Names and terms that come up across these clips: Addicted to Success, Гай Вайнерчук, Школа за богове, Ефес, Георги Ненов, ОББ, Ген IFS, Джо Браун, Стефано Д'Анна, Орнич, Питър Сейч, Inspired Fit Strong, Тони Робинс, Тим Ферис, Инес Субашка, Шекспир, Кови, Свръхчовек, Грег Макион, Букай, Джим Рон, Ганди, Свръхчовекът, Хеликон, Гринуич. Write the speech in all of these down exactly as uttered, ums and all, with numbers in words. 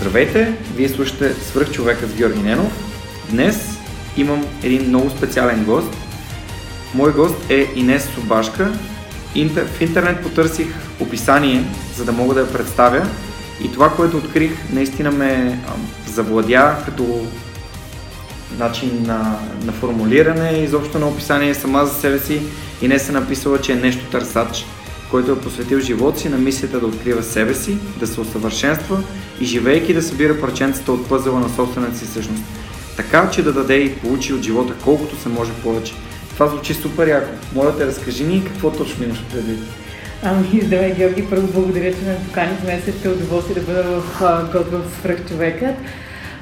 Здравейте, вие слушате Свръхчовекът с Георги Ненов. Днес имам един много специален гост. Мой гост е Инес Субашка. В интернет потърсих описание, за да мога да я представя, и това, което открих, наистина ме завладя като начин на, на формулиране и изобщо на описание сама за себе си. Инес е написала, че е нещо търсач, който е посветил живота си на мисията да открива себе си, да се усъвършенства и живеейки да събира парченцата от пъзела на собствената си същност, така че да даде и получи от живота колкото се може повече. Това звучи супер яко. Моля те, разкажи ни какво точно имаш предвид. Ами, здравей, Георги, първо благодаря, че ме поканиш. Мен се е удоволствие да бъда в гост в Свръхчовекът.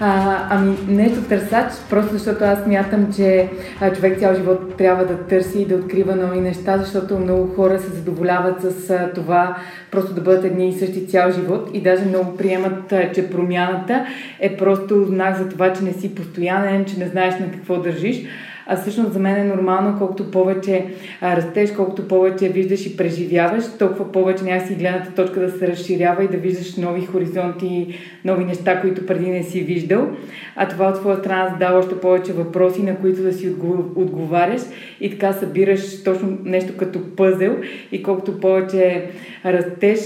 А, ами нещо търсач, просто защото аз смятам, че а, човек цял живот трябва да търси и да открива нови неща, защото много хора се задоволяват с а, това просто да бъдат едни и същи цял живот и даже много приемат, а, че промяната е просто знак за това, че не си постоянен, че не знаеш на какво държиш. А всъщност за мен е нормално, колкото повече а, растеш, колкото повече виждаш и преживяваш, толкова повече някакси гледната точка да се разширява и да виждаш нови хоризонти, нови неща, които преди не си виждал. А това от своя страна задава още повече въпроси, на които да си отговаряш, и така събираш точно нещо като пъзел, и колкото повече растеш,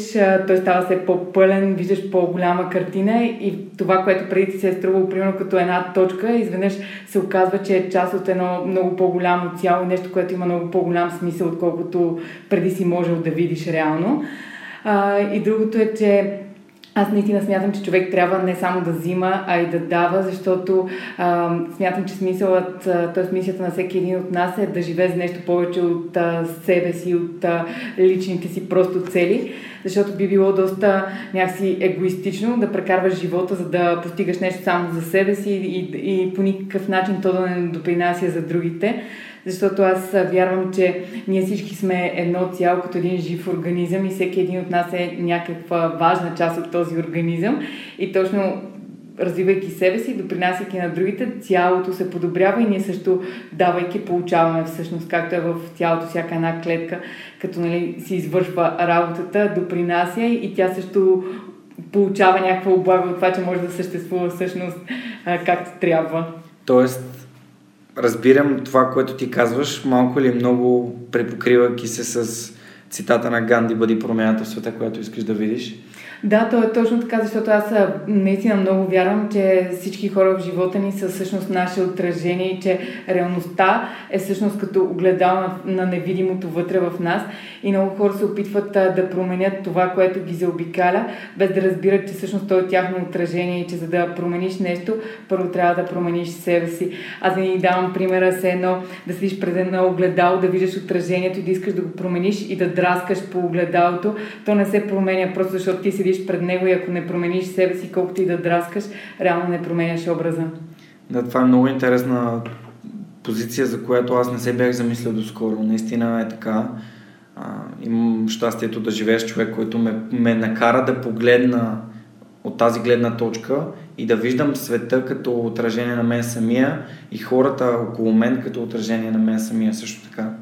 той става все по-пълен, виждаш по-голяма картина и това, което преди ти се е струвало примерно като една точка, изведнъж се оказва, че е част от едно много по-голямо цяло, нещо, което има много по-голям смисъл, отколкото преди си можел да видиш реално. А, и другото е, че аз наистина смятам, че човек трябва не само да взима, а и да дава, защото а, смятам, че смисълът, т.е. мисията на всеки един от нас е да живее за нещо повече от а, себе си, от а, личните си просто цели, защото би било доста някакси егоистично да прекарваш живота, за да постигаш нещо само за себе си и, и по никакъв начин то да не допринася за другите. Защото аз вярвам, че ние всички сме едно цяло, като един жив организъм, и всеки един от нас е някаква важна част от този организъм, и точно развивайки себе си, допринасяйки на другите, цялото се подобрява и ние също давайки получаваме всъщност, както е в цялото, всяка една клетка, като нали, си извършва работата, допринася и тя също получава някаква облага от това, че може да съществува всъщност както трябва. Тоест, разбирам това, което ти казваш, малко или много препокривайки се с цитата на Ганди „Бъди промяната в света, която искаш да видиш“. Да, то е точно така, защото аз наистина много вярвам, че всички хора в живота ни са всъщност наше отражение и че реалността е всъщност като огледало на невидимото вътре в нас, и много хора се опитват да променят това, което ги заобикаля, без да разбират, че всъщност то е тяхно отражение и че за да промениш нещо, първо трябва да промениш себе си. Аз не ни давам примера с едно да седиш пред едно огледало, да виждаш отражението и да искаш да го промениш и да драскаш по огледалото. То не се променя просто защото ти седиш пред него, и ако не промениш себе си, колкото и да драскаш, реално не променяш образа. Да, това е много интересна позиция, за която аз не се бях замислил доскоро. Наистина е така. А, имам щастието да живееш човек, който ме, ме накара да погледна от тази гледна точка и да виждам света като отражение на мен самия и хората около мен като отражение на мен самия също така.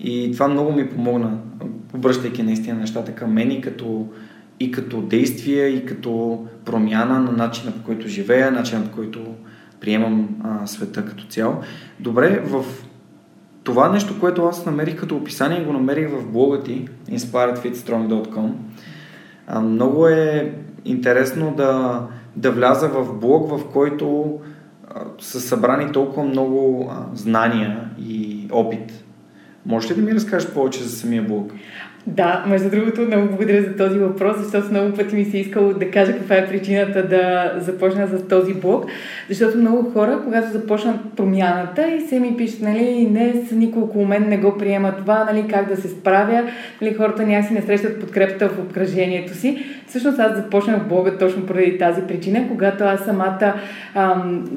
И това много ми помогна, обръщайки наистина нещата към мен и като и като действие, и като промяна на начина, по който живея, начина, по който приемам а, света като цяло. Добре, в това нещо, което аз намерих като описание, го намерих в блога ти inspired fit strong dot com. А, много е интересно да, да вляза в блог, в който а, са събрани толкова много а, знания и опит. Можеш ли да ми разкажеш повече за самия блог? Да, между другото, много благодаря за този въпрос, защото много пъти ми се искало да кажа каква е причината да започна с този блог, защото много хора, когато започнат промяната и се ми пишат, нали, не, никой около мен не го приема това, нали, как да се справя, нали, хората някакси не срещат подкрепата в обкръжението си. Всъщност аз започнах блога точно поради тази причина, когато аз самата ам,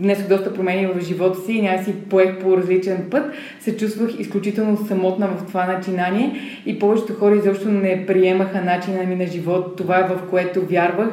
внесох доста промени в живота си и някакси поех по различен път, се чувствах изключително самотна в това начинание и повечето хора изобщо не приемаха начина ми на живот, това в което вярвах.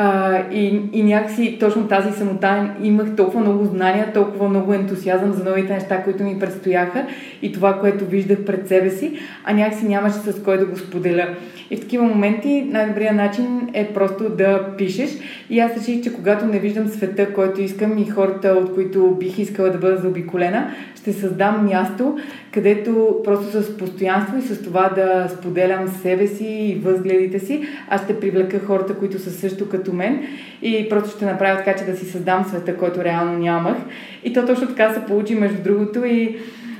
А, и, и някакси точно тази самота имах толкова много знания, толкова много ентусиазъм за новите неща, които ми предстояха и това, което виждах пред себе си, а някакси нямаше с кой да го споделя. И в такива моменти най-добрият начин е просто да пишеш и аз реших, че когато не виждам света, който искам и хората, от които бих искала да бъда заобиколена, ще създам място, където просто с постоянство и с това да споделям себе си и възгледите си, аз ще привлека хората, които са също като мен и просто ще направя така, че да си създам света, който реално нямах. И то точно така се получи, между другото, и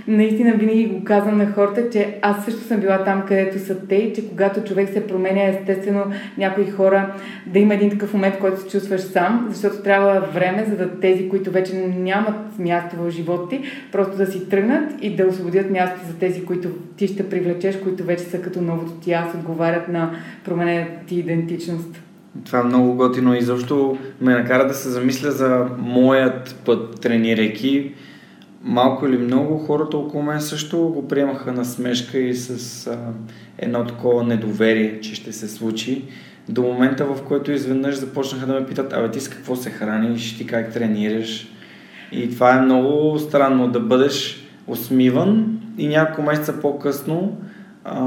наистина винаги го казвам на хората, че аз също съм била там, където са те и че когато човек се променя, естествено някои хора да има един такъв момент, който се чувстваш сам, защото трябва време, за да тези, които вече нямат място в живота ти, просто да си тръгнат и да освободят място за тези, които ти ще привлечеш, които вече са като новото ти аз, отговарят на променената ти идентичност. Това е много готино и защо ме накара да се замисля за моят път, тренирайки. Малко или много, хората около мен също го приемаха на смешка и с а, едно такова недоверие, че ще се случи. До момента, в който изведнъж започнаха да ме питат, абе ти с какво се храниш, ти как тренираш. И това е много странно, да бъдеш усмиван и няколко месеца по-късно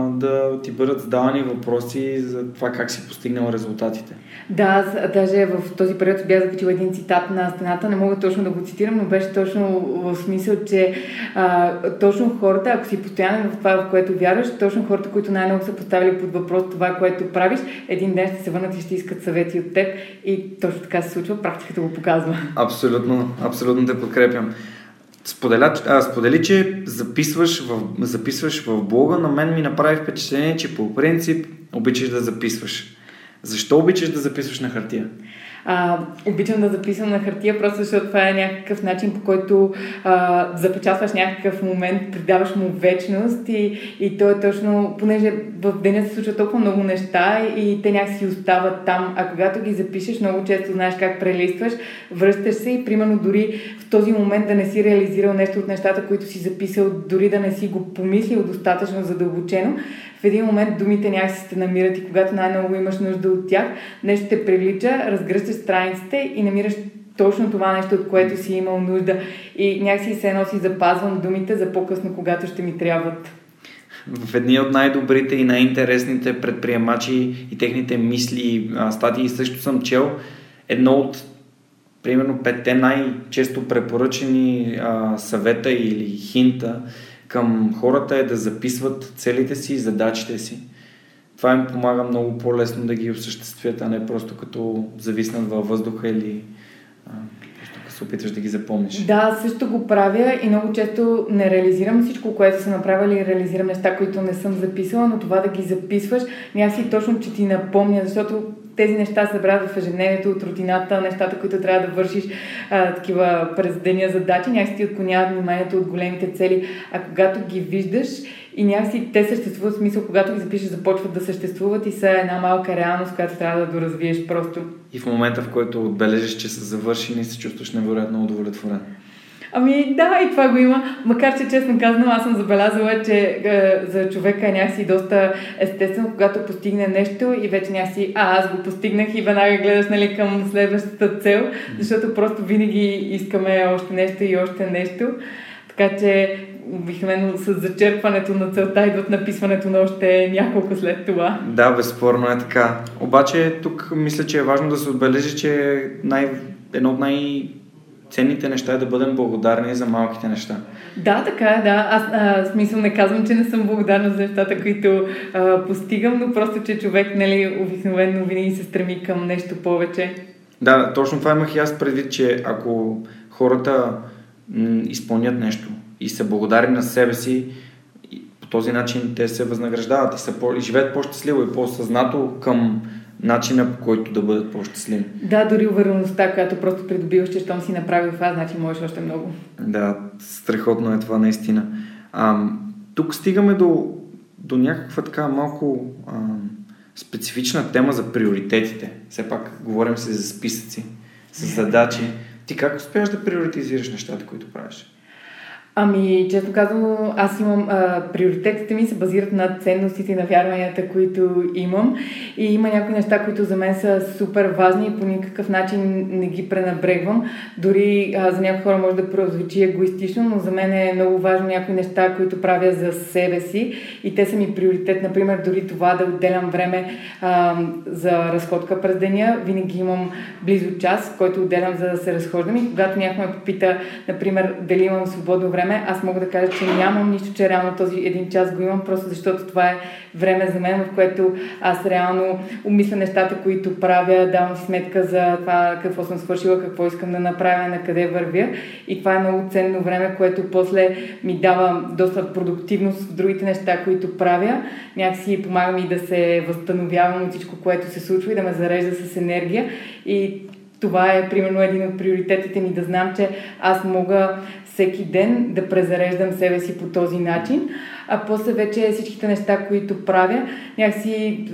да ти бъдат задавани въпроси за това как си постигнал резултатите. Да, аз даже в този период бях закачила един цитат на стената, не мога точно да го цитирам, но беше точно в смисъл, че а, точно хората, ако си постоянен в това, в което вярваш, точно хората, които най-много са поставили под въпрос това, което правиш, един ден ще се върнат и ще искат съвети от теб и точно така се случва, практиката го показва. Абсолютно, абсолютно те подкрепям. Споделя, а, сподели, че записваш в, записваш в блога, на мен ми направи впечатление, че по принцип обичаш да записваш. Защо обичаш да записваш на хартия? А, обичам да записвам на хартия, просто защото това е някакъв начин, по който а, запечатваш някакъв момент, придаваш му вечност и, и то е точно, понеже в деня се случват толкова много неща и те някакси остават там, а когато ги запишеш, много често знаеш как прелистваш, връщаш се и примерно дори в този момент да не си реализирал нещо от нещата, които си записал, дори да не си го помислил достатъчно задълбочено, в един момент думите някакси те намират и когато най-много имаш нужда от тях, нещо те привлича, разгръщаш страниците и намираш точно това нещо, от което си имал нужда. И някакси се носи, запазвам думите за по-късно, когато ще ми трябват. В едни от най-добрите и най-интересните предприемачи и техните мисли, статии също съм чел. Едно от примерно петте най-често препоръчени а, съвета или хинта към хората е да записват целите си и задачите си. Това им помага много по-лесно да ги осъществят, а не просто като зависнат във въздуха или а, просто се опитваш да ги запомниш. Да, също го правя и много често не реализирам всичко, което съм направила и реализирам неща, които не съм записала, но това да ги записваш, някакси точно, че ти напомня, защото тези неща се правят в ежедневието, от рутината, нещата, които трябва да вършиш а, такива през деня задачи, някакси ти отклоняват вниманието от големите цели, а когато ги виждаш и някакси те съществуват, в смисъл, когато ги запишеш, започват да съществуват и са една малка реалност, която трябва да доразвиеш просто. И в момента, в който отбележиш, че са завършени, се чувстваш невероятно удовлетворен. Ами да, и това го има, макар че честно казано, аз съм забелязала, че е, за човека е някакси доста естествено, когато постигне нещо и вече някакси, а аз го постигнах и веднага гледаш, нали, към следващата цел, защото просто винаги искаме още нещо и още нещо, така че обикновено с зачерпването на целта идват написването на още няколко след това. Да, безспорно е така, обаче тук мисля, че е важно да се отбележи, че най- едно от най- ценните неща е да бъдем благодарни за малките неща. Да, така е, да. Аз а, смисъл не казвам, че не съм благодарна за нещата, които а, постигам, но просто, че човек, нали, обикновено винаги се стреми към нещо повече. Да, точно това имах и аз предвид, че ако хората м, изпълнят нещо и са благодарни на себе си, по този начин те се възнаграждават и, са по, и живеят по-щастливо и по-съзнато към начина, по който да бъдат по-щастливи. Да, дори увереността, която просто придобиваш, че щом си направил това, значи можеш още много. Да, страхотно е това наистина. А, тук стигаме до, до някаква така малко а, специфична тема за приоритетите. Все пак говорим се за списъци, с задачи. Ти как успяваш да приоритизираш нещата, които правиш? Ами, честно казано, аз имам а, приоритетите ми се базират на ценностите и на вярванията, които имам, и има някои неща, които за мен са супер важни и по никакъв начин не ги пренебрегвам. Дори а, за някои хора може да прозвучи егоистично, но за мен е много важно някои неща, които правя за себе си, и те са ми приоритет. Например, дори това да отделям време а, за разходка през деня. Винаги имам близо час, който отделям, за да се разхождам, и когато някой ме попита, например, дали имам свободно време, аз мога да кажа, че нямам нищо, че реално този един час го имам, просто защото това е време за мен, в което аз реално умисля нещата, които правя, давам сметка за това какво съм свършила, какво искам да направя, на къде вървя, и това е много ценно време, което после ми дава доста продуктивност в другите неща, които правя. Някакси помага ми да се възстановявам от всичко, което се случва, и да ме зарежда с енергия. И това е примерно един от приоритетите ми, да знам, че аз мога всеки ден да презареждам себе си по този начин, а после вече всичките неща, които правя, някакси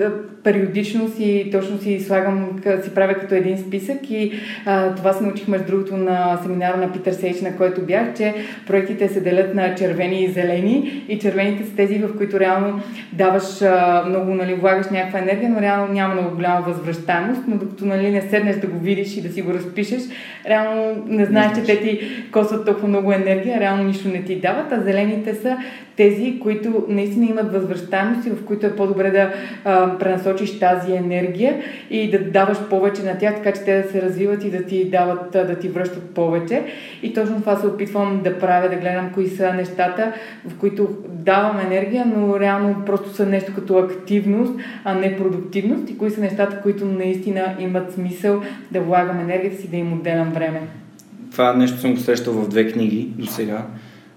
периодично си, точно си слагам, си правя като един списък, и а, това се научих, между другото, на семинара на Питър Сейч, на който бях, че проектите се делят на червени и зелени, и червените са тези, в които реално даваш а, много, нали, влагаш някаква енергия, но реално няма много голяма възвръщаемост, но докато, нали, не седнеш да го видиш и да си го разпишеш, реално не знаеш, че те ти костват толкова много енергия, реално нищо не ти дават, а зелените са тези, които наистина имат възвръщаемост и в които е по-добре да а, пренасочиш тази енергия и да даваш повече на тях, така че те да се развиват и да ти дават, да ти връщат повече. И точно това се опитвам да правя, да гледам кои са нещата, в които давам енергия, но реално просто са нещо като активност, а не продуктивност, и кои са нещата, които наистина имат смисъл да влагам енергията си, да им отделям време. Това нещо съм го срещал в две книги до сега.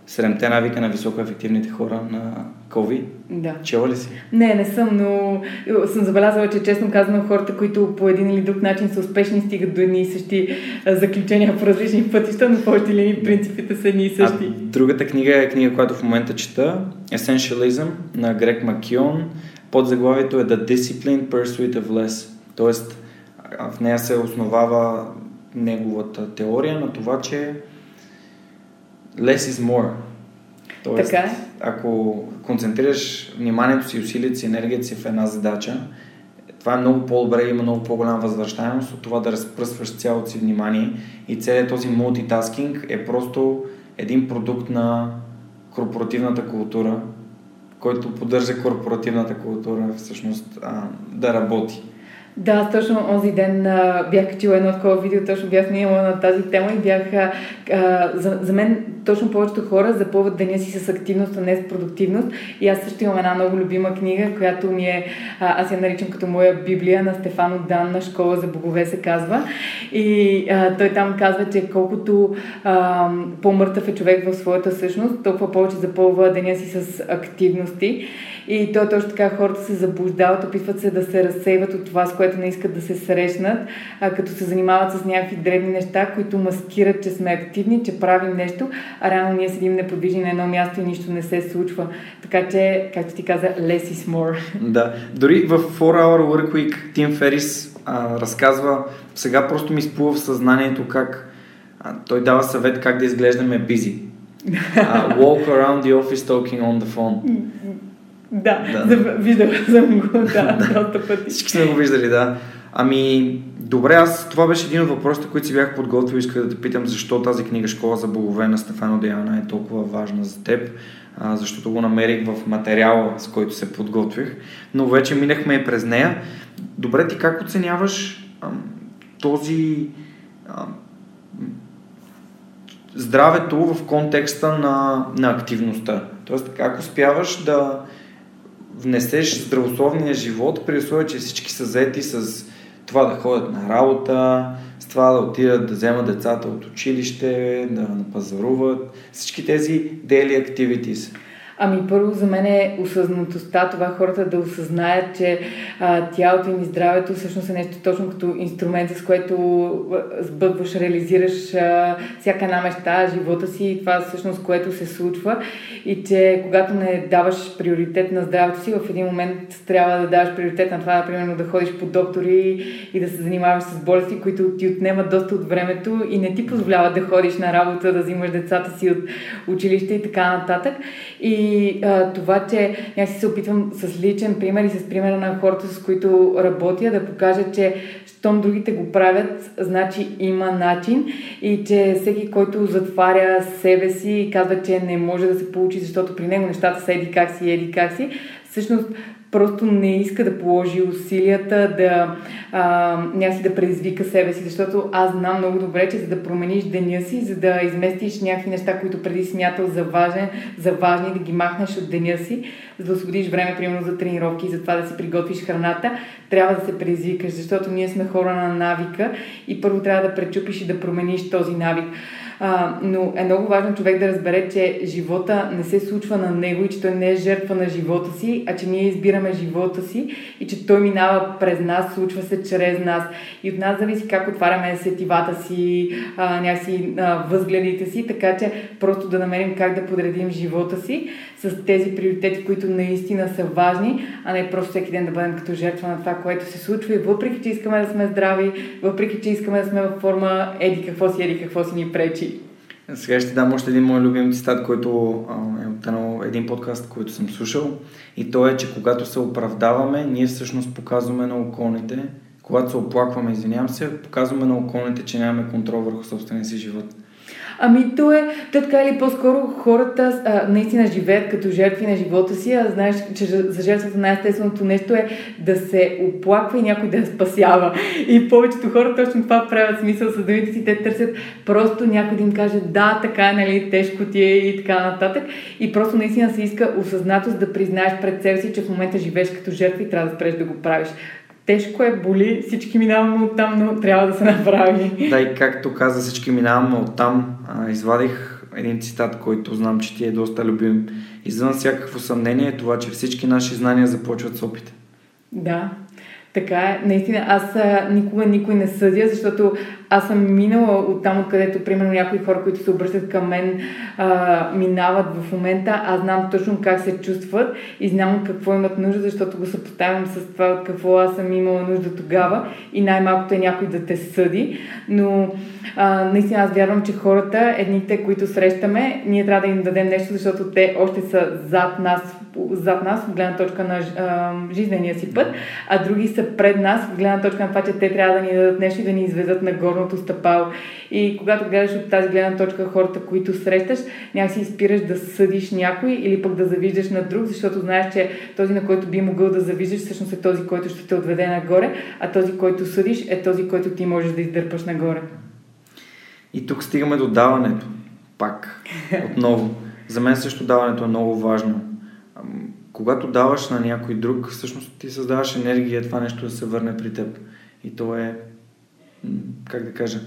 Седемте навика на високоефективните хора на Кови. Да. Чела ли си? Не, не съм, но съм забелязала, че честно казано, хората, които по един или друг начин са успешни, стигат до едни и същи заключения по различни пътища, но по общи линии принципите са едни и същи. А другата книга е книга, която в момента чета, Essentialism на Грег Макион. Под заглавието е The Disciplined Pursuit of Less. Тоест, в нея се основава неговата теория на това, че less is more. Тоест, така е. Ако концентрираш вниманието си, усилието си, енергията си в една задача, това е много по-добре, има много по-голяма възвръщаемост от това да разпръсваш цялото си внимание, и целият този мултитаскинг е просто един продукт на корпоративната култура, който поддържа корпоративната култура всъщност а, да работи. Да, точно онзи ден а, бях качила едно такова видео, точно бях снимала на тази тема, и бях... А, а, за, за мен точно повечето хора запълват деня си с активност, а не с продуктивност, и аз също имам една много любима книга, която ми е... А, аз я наричам като моя Библия, на Стефано Д'Анна, "Школа за богове" се казва, и а, той там казва, че колкото а, по-мъртъв е човек в своята същност, толкова повече запълва деня си с активности. И то точно така, хората се заблуждават, опитват се да се разсейват от това, с което не искат да се срещнат, а, като се занимават с някакви дребни неща, които маскират, че сме активни, че правим нещо, а реално ние седим неподвижни на едно място и нищо не се случва. Така че, както ти каза, less is more. Да. Дори в four hour Workweek Тим Ферис а, разказва, сега просто ми изплува в съзнанието как а, той дава съвет как да изглеждаме бизи. Uh, walk around the office talking on the phone. Да, да. Виждала съм го, да, доста пъти. Всички сме го виждали, да. Ами, добре, аз това беше един от въпросите, които си бях подготвил, исках да те питам защо тази книга "Школа за богове" на Стефано Д'Анна е толкова важна за теб, а, защото го намерих в материала, с който се подготвих, но вече минахме и през нея. Добре, ти как оценяваш а, този... А, здравето в контекста на, на активността. Тоест, как успяваш да внесеш здравословния живот при условие, че всички са заети с това да ходят на работа, с това да отидат да вземат децата от училище, да напазаруват, всички тези daily activities. Ами първо за мен е осъзнатостта, това хората да осъзнаят, че а, тялото им и здравето всъщност е нещо точно като инструмент, с което сбъдваш, реализираш а, всяка една мечта, живота си и това всъщност, което се случва. И че когато не даваш приоритет на здравето си, в един момент трябва да даваш приоритет на това, например, да ходиш по доктори и да се занимаваш с болести, които ти отнемат доста от времето и не ти позволяват да ходиш на работа, да взимаш децата си от училище и така нататък. И И а, това, че аз се опитвам с личен пример и с примера на хората, с които работя, да покажа, че щом другите го правят, значи има начин и че всеки, който затваря себе си и казва, че не може да се получи, защото при него нещата са еди как си, еди как си, всъщност просто не иска да положи усилията, да, а, някакси да предизвика себе си, защото аз знам много добре, че за да промениш деня си, за да изместиш някакви неща, които преди смятал за, важен, за важни, да ги махнеш от деня си, за да освободиш време, примерно за тренировки и за това да си приготвиш храната, трябва да се предизвикаш, защото ние сме хора на навика и първо трябва да пречупиш и да промениш този навик. А, но е много важно човек да разбере, че живота не се случва на него и че той не е жертва на живота си, а че ние избираме живота си и че той минава през нас, случва се чрез нас. И от нас зависи как отваряме сетивата си, а, някакси а, възгледите си, така че просто да намерим как да подредим живота си с тези приоритети, които наистина са важни, а не просто всеки ден да бъдем като жертва на това, което се случва. И въпреки, че искаме да сме здрави, въпреки, че искаме да сме във форма, еди какво си, еди какво си ни пречи. Сега ще дам още един мой любим цитат, който е от един подкаст, който съм слушал. И то е, че когато се оправдаваме, ние всъщност показваме на околните, когато се оплакваме, извинявам се, показваме на околните, че нямаме контрол върху собствения си живот. Ами то е, то така или по-скоро хората а, наистина живеят като жертви на живота си, а знаеш, че за жертвата най-естественото нещо е да се оплаква и някой да я спасява. И повечето хора точно това правят, смисъл с думите си, те търсят просто някой да им каже да, така е, нали, тежко ти е и така нататък. И просто наистина се иска осъзнатост да признаеш пред себе си, че в момента живееш като жертва и трябва да спреш да го правиш. Тежко е, боли, всички минаваме оттам, но трябва да се направи. Да, и както каза, всички минаваме оттам. А, извадих един цитат, който знам, че ти е доста любим. Извън всякакво съмнение е това, че всички наши знания започват с опита. Да, така е. Наистина, аз а, никога никой не съдя, защото аз съм минала от там, откъдето, примерно, някои хора, които се обръщат към мен, а, минават в момента. Аз знам точно как се чувстват и знам какво имат нужда, защото го съпоставям с това, от какво аз съм имала нужда тогава и най-малкото е някой да те съди. Но а, наистина аз вярвам, че хората, едните, които срещаме, ние трябва да им дадем нещо, защото те още са зад нас, зад нас, от гледна точка на а, жизнения си път, а други са пред нас, от гледна точка на това, че те трябва да ни дадат нещо и да ни изведат нагоре. Стъпало. И когато гледаш от тази гледна точка хората, които срещаш, някакси спираш да съдиш някой или пък да завиждаш на друг, защото знаеш, че този, на който би могъл да завиждаш, всъщност е този, който ще те отведе нагоре, а този, който съдиш, е този, който ти можеш да издърпаш нагоре. И тук стигаме до даването. Пак. Отново. За мен също даването е много важно. Когато даваш на някой друг, всъщност ти създаваш енергия, това нещо да се върне при теб. И то е, как да кажа,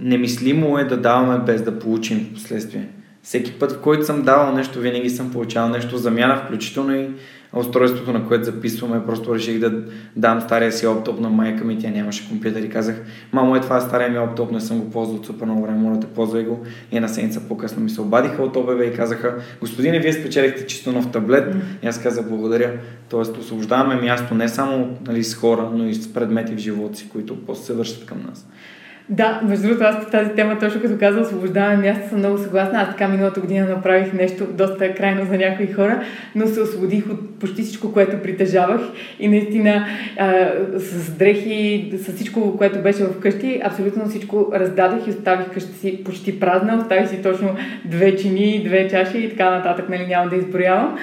немислимо е да даваме без да получим в последствие. Всеки път, в който съм давал нещо, винаги съм получавал нещо в замяна, включително и устройството, на което записваме. Просто реших да дам стария си оптоп на майка ми, тя нямаше компютър и казах: мамо, е това стария ми оптоп, не съм го ползвал от супер много време, моля те, ползвай го. И една седмица по-късно ми се обадиха от ОББ и казаха: господине, вие спечелихте чисто нов таблет. Mm-hmm. И аз казах: благодаря. Тоест освобождаваме място не само, нали, с хора, но и с предмети в живота си, които после се вършат към нас. Да, между другото, аз по тази тема, точно като каза, освобождаваме място, съм много съгласна. Аз така миналата година направих нещо доста крайно за някои хора, но се освободих от почти всичко, което притежавах и наистина а, с дрехи, с всичко, което беше вкъщи, абсолютно всичко раздадох и оставих къща си почти празна, оставих си точно две чини, две чаши и така нататък, нали, няма да изброявам.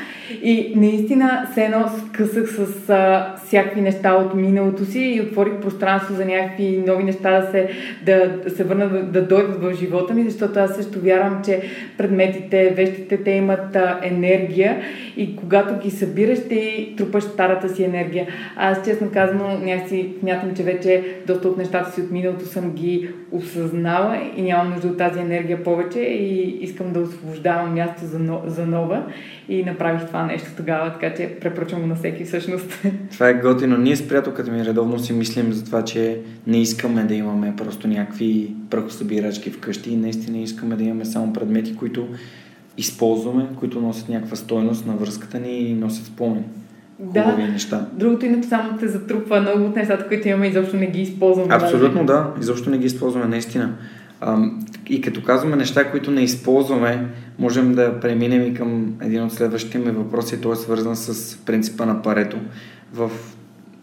И наистина се едно скъсах с а, всякакви неща от миналото си и отворих пространство за някакви нови неща да се да се върнат, да дойдат в живота ми, защото аз също вярвам, че предметите, вещите, те имат а, енергия и когато ги събираш, те трупаш старата си енергия. Аз, честно казано, някакси смятам, че вече доста от нещата си от миналото съм ги осъзнала и нямам нужда от тази енергия повече и искам да освобождавам място за, но, за нова и направих това нещо тогава, така че препоръчвам го на всеки всъщност. Това е готино. Ние с приятелката ми редовно си мислим за това, че не искаме да имаме просто някакви пръхосъбирачки вкъщи и наистина искаме да имаме само предмети, които използваме, които носят някаква стойност на връзката ни и носят спомен. Да, неща. Другото иначе само те затрупва много от нещата, които имаме, изобщо не ги използваме. Абсолютно да, да. Изобщо не ги използваме, наистина. А, и като казваме неща, които не използваме, можем да преминем и към един от следващите ми въпроси, той е свързан с принципа на Парето. В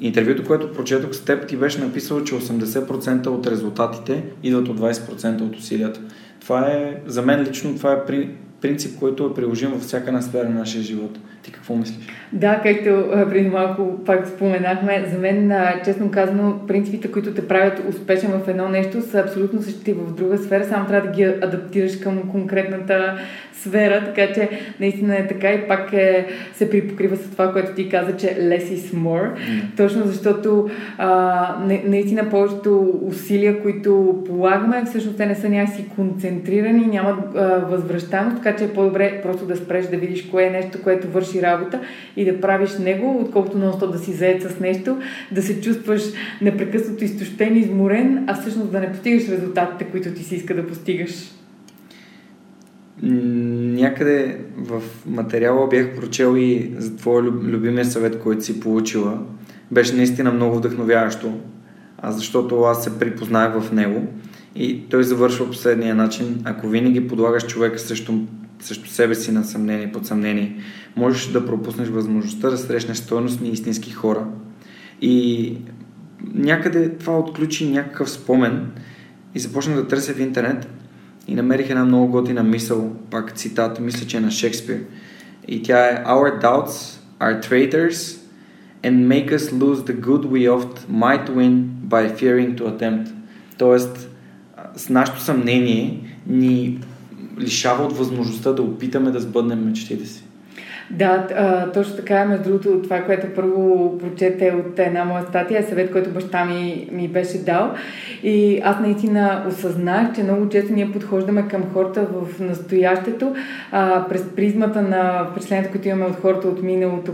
интервюто, което прочетох с теб, ти беше написал, че осемдесет процента от резултатите идват от двадесет процента от усилията. Това е, за мен лично, това е при... принцип, който е приложим във всяка една сфера на нашия живот. Ти какво мислиш? Да, както преди малко пак споменахме, за мен, честно казано, принципите, които те правят успешен в едно нещо, са абсолютно същите в друга сфера, само трябва да ги адаптираш към конкретната сфера, така че наистина е така и пак е, се припокрива с това, което ти каза, че less is more. Mm. Точно защото а, наистина повечето усилия, които полагаме, всъщност те не са някакси концентрирани, нямат а, възвръщаемост, така че е по-добре просто да спреш да видиш кое е нещо, което върши работа и да правиш него, отколкото нон-стоп да си заед с нещо, да се чувстваш непрекъснато изтощен, изморен, а всъщност да не постигаш резултатите, които ти си иска да постигаш. Някъде в материала бях прочел и за твоя любимия съвет, който си получила. Беше наистина много вдъхновяващо, защото аз се припознах в него. И той завършва по следния начин: ако винаги подлагаш човека срещу, срещу себе си на съмнение, под съмнение, можеш да пропуснеш възможността да срещнеш стойностни и истински хора. И някъде това отключи някакъв спомен и започнах да търся в интернет и намерих една много готина мисъл, пак цитат, мисля, че е на Шекспир. И тя е: Our doubts are traitors and make us lose the good we oft might win by fearing to attempt. Тоест, с нашето съмнение ни лишава от възможността да опитаме да сбъднем мечтите си. Да, точно така. Между другото, това, което първо прочете от една моя статия, е съвет, който баща ми, ми беше дал. И аз наистина осъзнах, че много често ние подхождаме към хората в настоящето а, през призмата на впечатленията, които имаме от хората от миналото.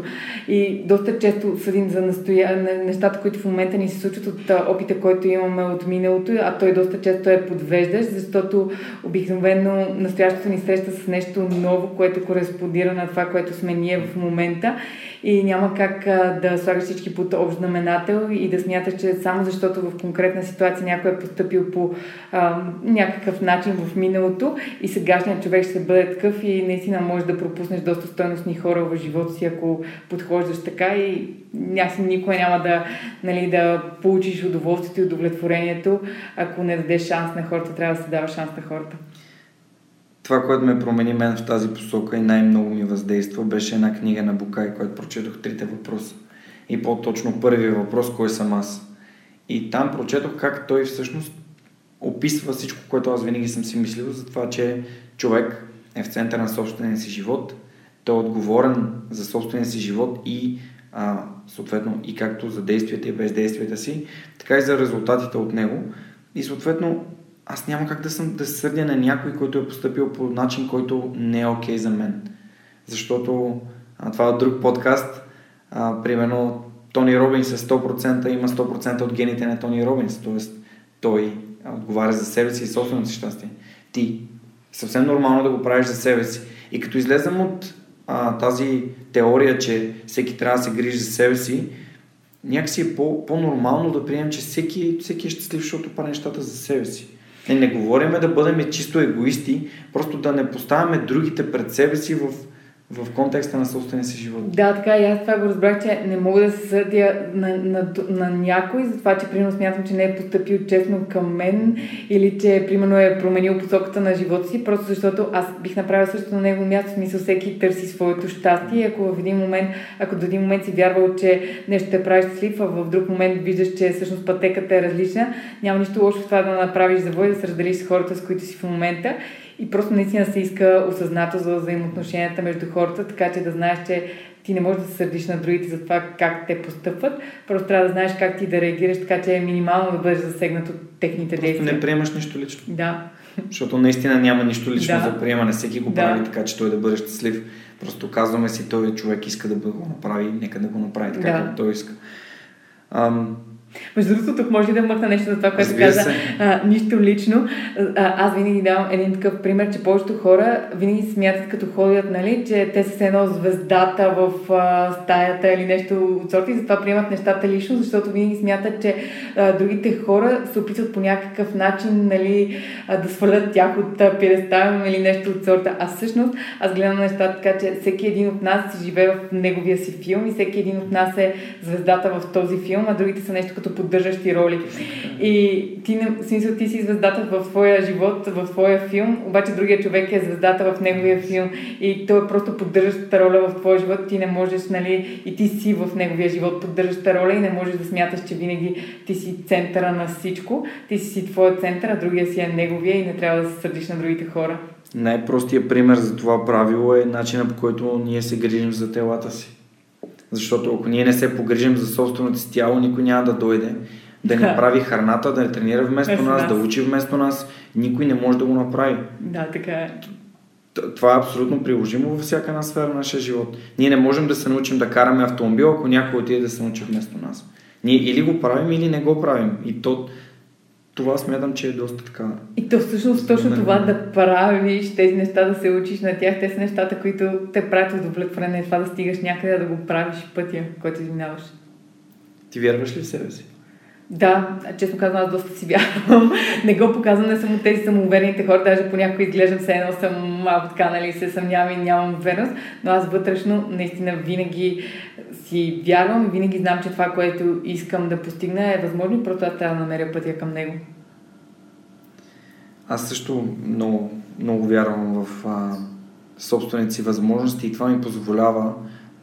И доста често съдим за настоя... нещата, които в момента ни се случват от опита, който имаме от миналото, а той доста често е подвеждащ, защото обикновено настоящето ни среща с нещо ново, което кореспондира на това, което сме ние в момента и няма как а, да слагаш всички под общ знаменател и да смяташ, че само защото в конкретна ситуация някой е постъпил по а, някакъв начин в миналото и сегашният човек ще бъде такъв и наистина можеш да пропуснеш доста стойностни хора в живота си, ако подхождаш така и някакси никой няма да, нали, да получиш удоволствието и удовлетворението, ако не дадеш шанс на хората, трябва да се дава шанс на хората. Това, което ме промени мен в тази посока и най-много ми въздейства, беше една книга на Букай, която прочетох трите въпроса. И по-точно първия въпрос: кой съм аз? И там прочетох как той всъщност описва всичко, което аз винаги съм си мислил за това, че човек е в центъра на собствения си живот, той е отговорен за собствения си живот и а, съответно и както за действията и бездействията си, така и за резултатите от него. И съответно аз няма как да съм да се сърдя на някой, който е постъпил по начин, който не е окей за мен. Защото а, това е друг подкаст. А, примерно Тони Робинс е сто процента, има сто процента от гените на Тони Робинс. Тоест той отговаря за себе си и собственото си щастие. Ти съвсем нормално да го правиш за себе си. И като излезем от а, тази теория, че всеки трябва да се грижи за себе си, някакси е по, по-нормално да приемем, че всеки, всеки е щастлив, защото прави нещата за себе си. Не, не говорим да бъдем чисто егоисти, просто да не поставяме другите пред себе си в в контекста на собствения си живот. Да, така и аз това го разбрах, че не мога да се съдя на, на, на някой за това, че примерно смятам, че не е постъпил честно към мен или че примерно е променил посоката на живота си, просто защото аз бих направила също на него място, в смисъл всеки търси своето щастие и ако в един момент, ако до един момент си вярвал, че нещо те прави щастлив, а в друг момент виждаш, че всъщност пътеката е различна, няма нищо лошо в това да направиш завой, да се разделиш с хората, с които си в момента. И просто наистина се иска осъзнато за взаимоотношенията между хората, така че да знаеш, че ти не можеш да се сърдиш на другите за това как те постъпват. Просто трябва да знаеш как ти да реагираш, така че е минимално да бъдеш засегнат от техните действия. Просто не приемаш нищо лично. Да. Защото наистина няма нищо лично да. за приемане. Всеки го прави да. така, че той да бъде щастлив. Просто казваме си, той човек иска да го направи, нека да го направи така, да. както той иска. Ам... Между другото, тук може да вмъкна нещо за това, което каза. А, нищо лично. А, аз винаги давам един такъв пример, че повечето хора винаги смятат, като ходят, нали, че те са с едно звездата в а, стаята или нещо от сорта и затова приемат нещата лично, защото винаги смятат, че а, другите хора се опитват по някакъв начин, нали, а, да свалят тях от пиедестала или нещо от сорта. А всъщност аз гледам на нещата така, че всеки един от нас си живее в неговия си филм и всеки един от нас е звездата в този филм, а другите са нещо като поддържащи роли. И ти, в смисъл, ти си звездата в своя живот, в своя филм, обаче другия човек е звездата в неговия филм и той е просто поддържаща роля в твоя живот, ти не можеш, нали, и ти си в неговия живот поддържаща роля и не можеш да смяташ, че винаги ти си центъра на всичко, ти си твоя център, а другия си е неговия и не трябва да се сърдиш на другите хора. Най-простият пример за това правило е начинът, по който ние се грижим за телата си. Защото ако ние не се погрижим за собственото си тяло, никой няма да дойде да ни да. прави храната, да ни тренира вместо Без нас, нас, да учи вместо нас. Никой не може да го направи. Да, така е. Това е абсолютно приложимо във всяка една сфера на нашия живот. Ние не можем да се научим да караме автомобил, ако някой отиде да се научи вместо нас. Ние или го правим, или не го правим. И то... Това смятам, че е доста така. И то всъщност точно не, това не. да правиш тези неща, да се учиш на тях, те са нещата, които те правят удовлетворение, това да стигаш някъде, да го правиш пътя, който изминаваш. Ти вярваш ли в себе си? Да, честно казвам, аз доста си вярвам. Не го показвам, не съм от тези самоуверените хора, даже понякога изглеждам все едно съм малко така, нали, се съмнявам и нямам увереност, но аз вътрешно наистина винаги си вярвам и винаги знам, че това, което искам да постигна, е възможно и просто аз трябва да намеря пътя към него. Аз също много, много вярвам в а, собствените си възможности и това ми позволява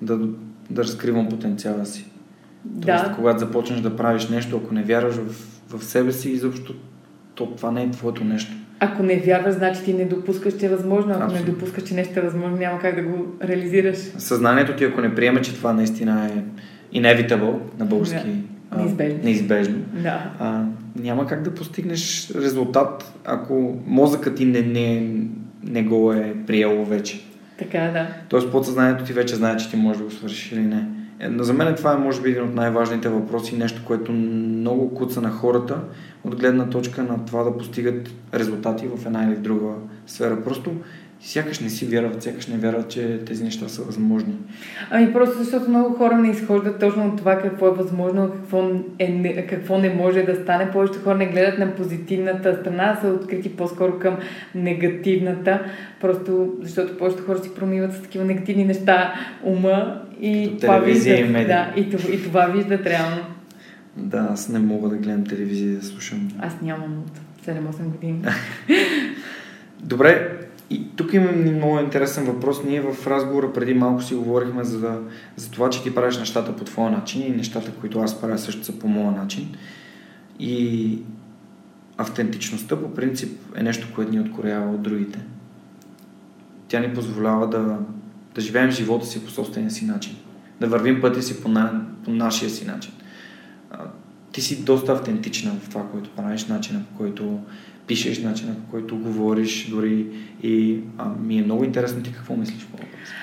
да, да разкривам потенциала си. Тоест, да. когато започнеш да правиш нещо, ако не вярваш в, в себе си, изобщо то, това не е твоето нещо. Ако не вярваш, значи ти не допускаш, че е възможно. Ако Абсолютно. не допускаш, че нещо е възможно, няма как да го реализираш. Съзнанието ти, ако не приеме, че това наистина е inevitable, на български да. неизбежно, а, неизбежно да. а, няма как да постигнеш резултат, ако мозъкът ти не, не, не го е приело вече. Така, да. Тоест, подсъзнанието ти вече знае, че ти можеш да го свършиш или не. За мен това е, може би, един от най-важните въпроси, нещо, което много куца на хората от гледна точка на това да постигат резултати в една или друга сфера. Просто сякаш не си вярват, сякаш не вярват, че тези неща са възможни. Ами просто защото много хора не изхождат точно от това какво е възможно, какво, е, какво не може да стане. Повечето хора не гледат на позитивната страна, са открити по-скоро към негативната. Просто защото повечето хора си промиват с такива негативни неща ума и като това виждат. И, да, и, това, и това виждат реално. Да, аз не мога да гледам телевизия, да слушам. Аз нямам от седем-осем години. Добре, и тук имам много интересен въпрос. Ние в разговора преди малко си говорихме за, да, за това, че ти правиш нещата по твоя начин и нещата, които аз правя, също са по моя начин. И автентичността по принцип е нещо, което ни откорява от другите. Тя ни позволява да, да живеем живота си по собствения си начин. Да вървим пътя си по, на, по нашия си начин. Ти си доста автентична в това, което правиш, начина по който пишеш, начина по който говориш дори и а, ми е много интересно. Ти какво мислиш по въпроса?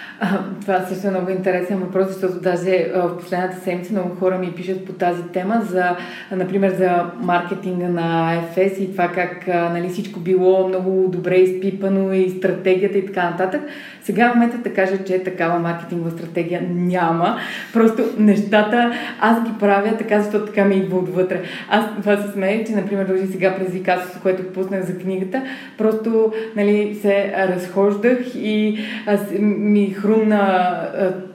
Това също е много интересен въпрос, защото даже в последната седмица много хора ми пишат по тази тема, за, например, за маркетинга на Ефес и това как, нали, всичко било много добре изпипано и стратегията и така нататък. Сега в момента да кажа, че такава маркетингова стратегия няма. Просто нещата аз ги правя така, защото така ми идва отвътре. Аз това се смея, че, например, дължи сега през викасото, което пуснах за книгата, просто нали, се разхождах и аз ми хрумна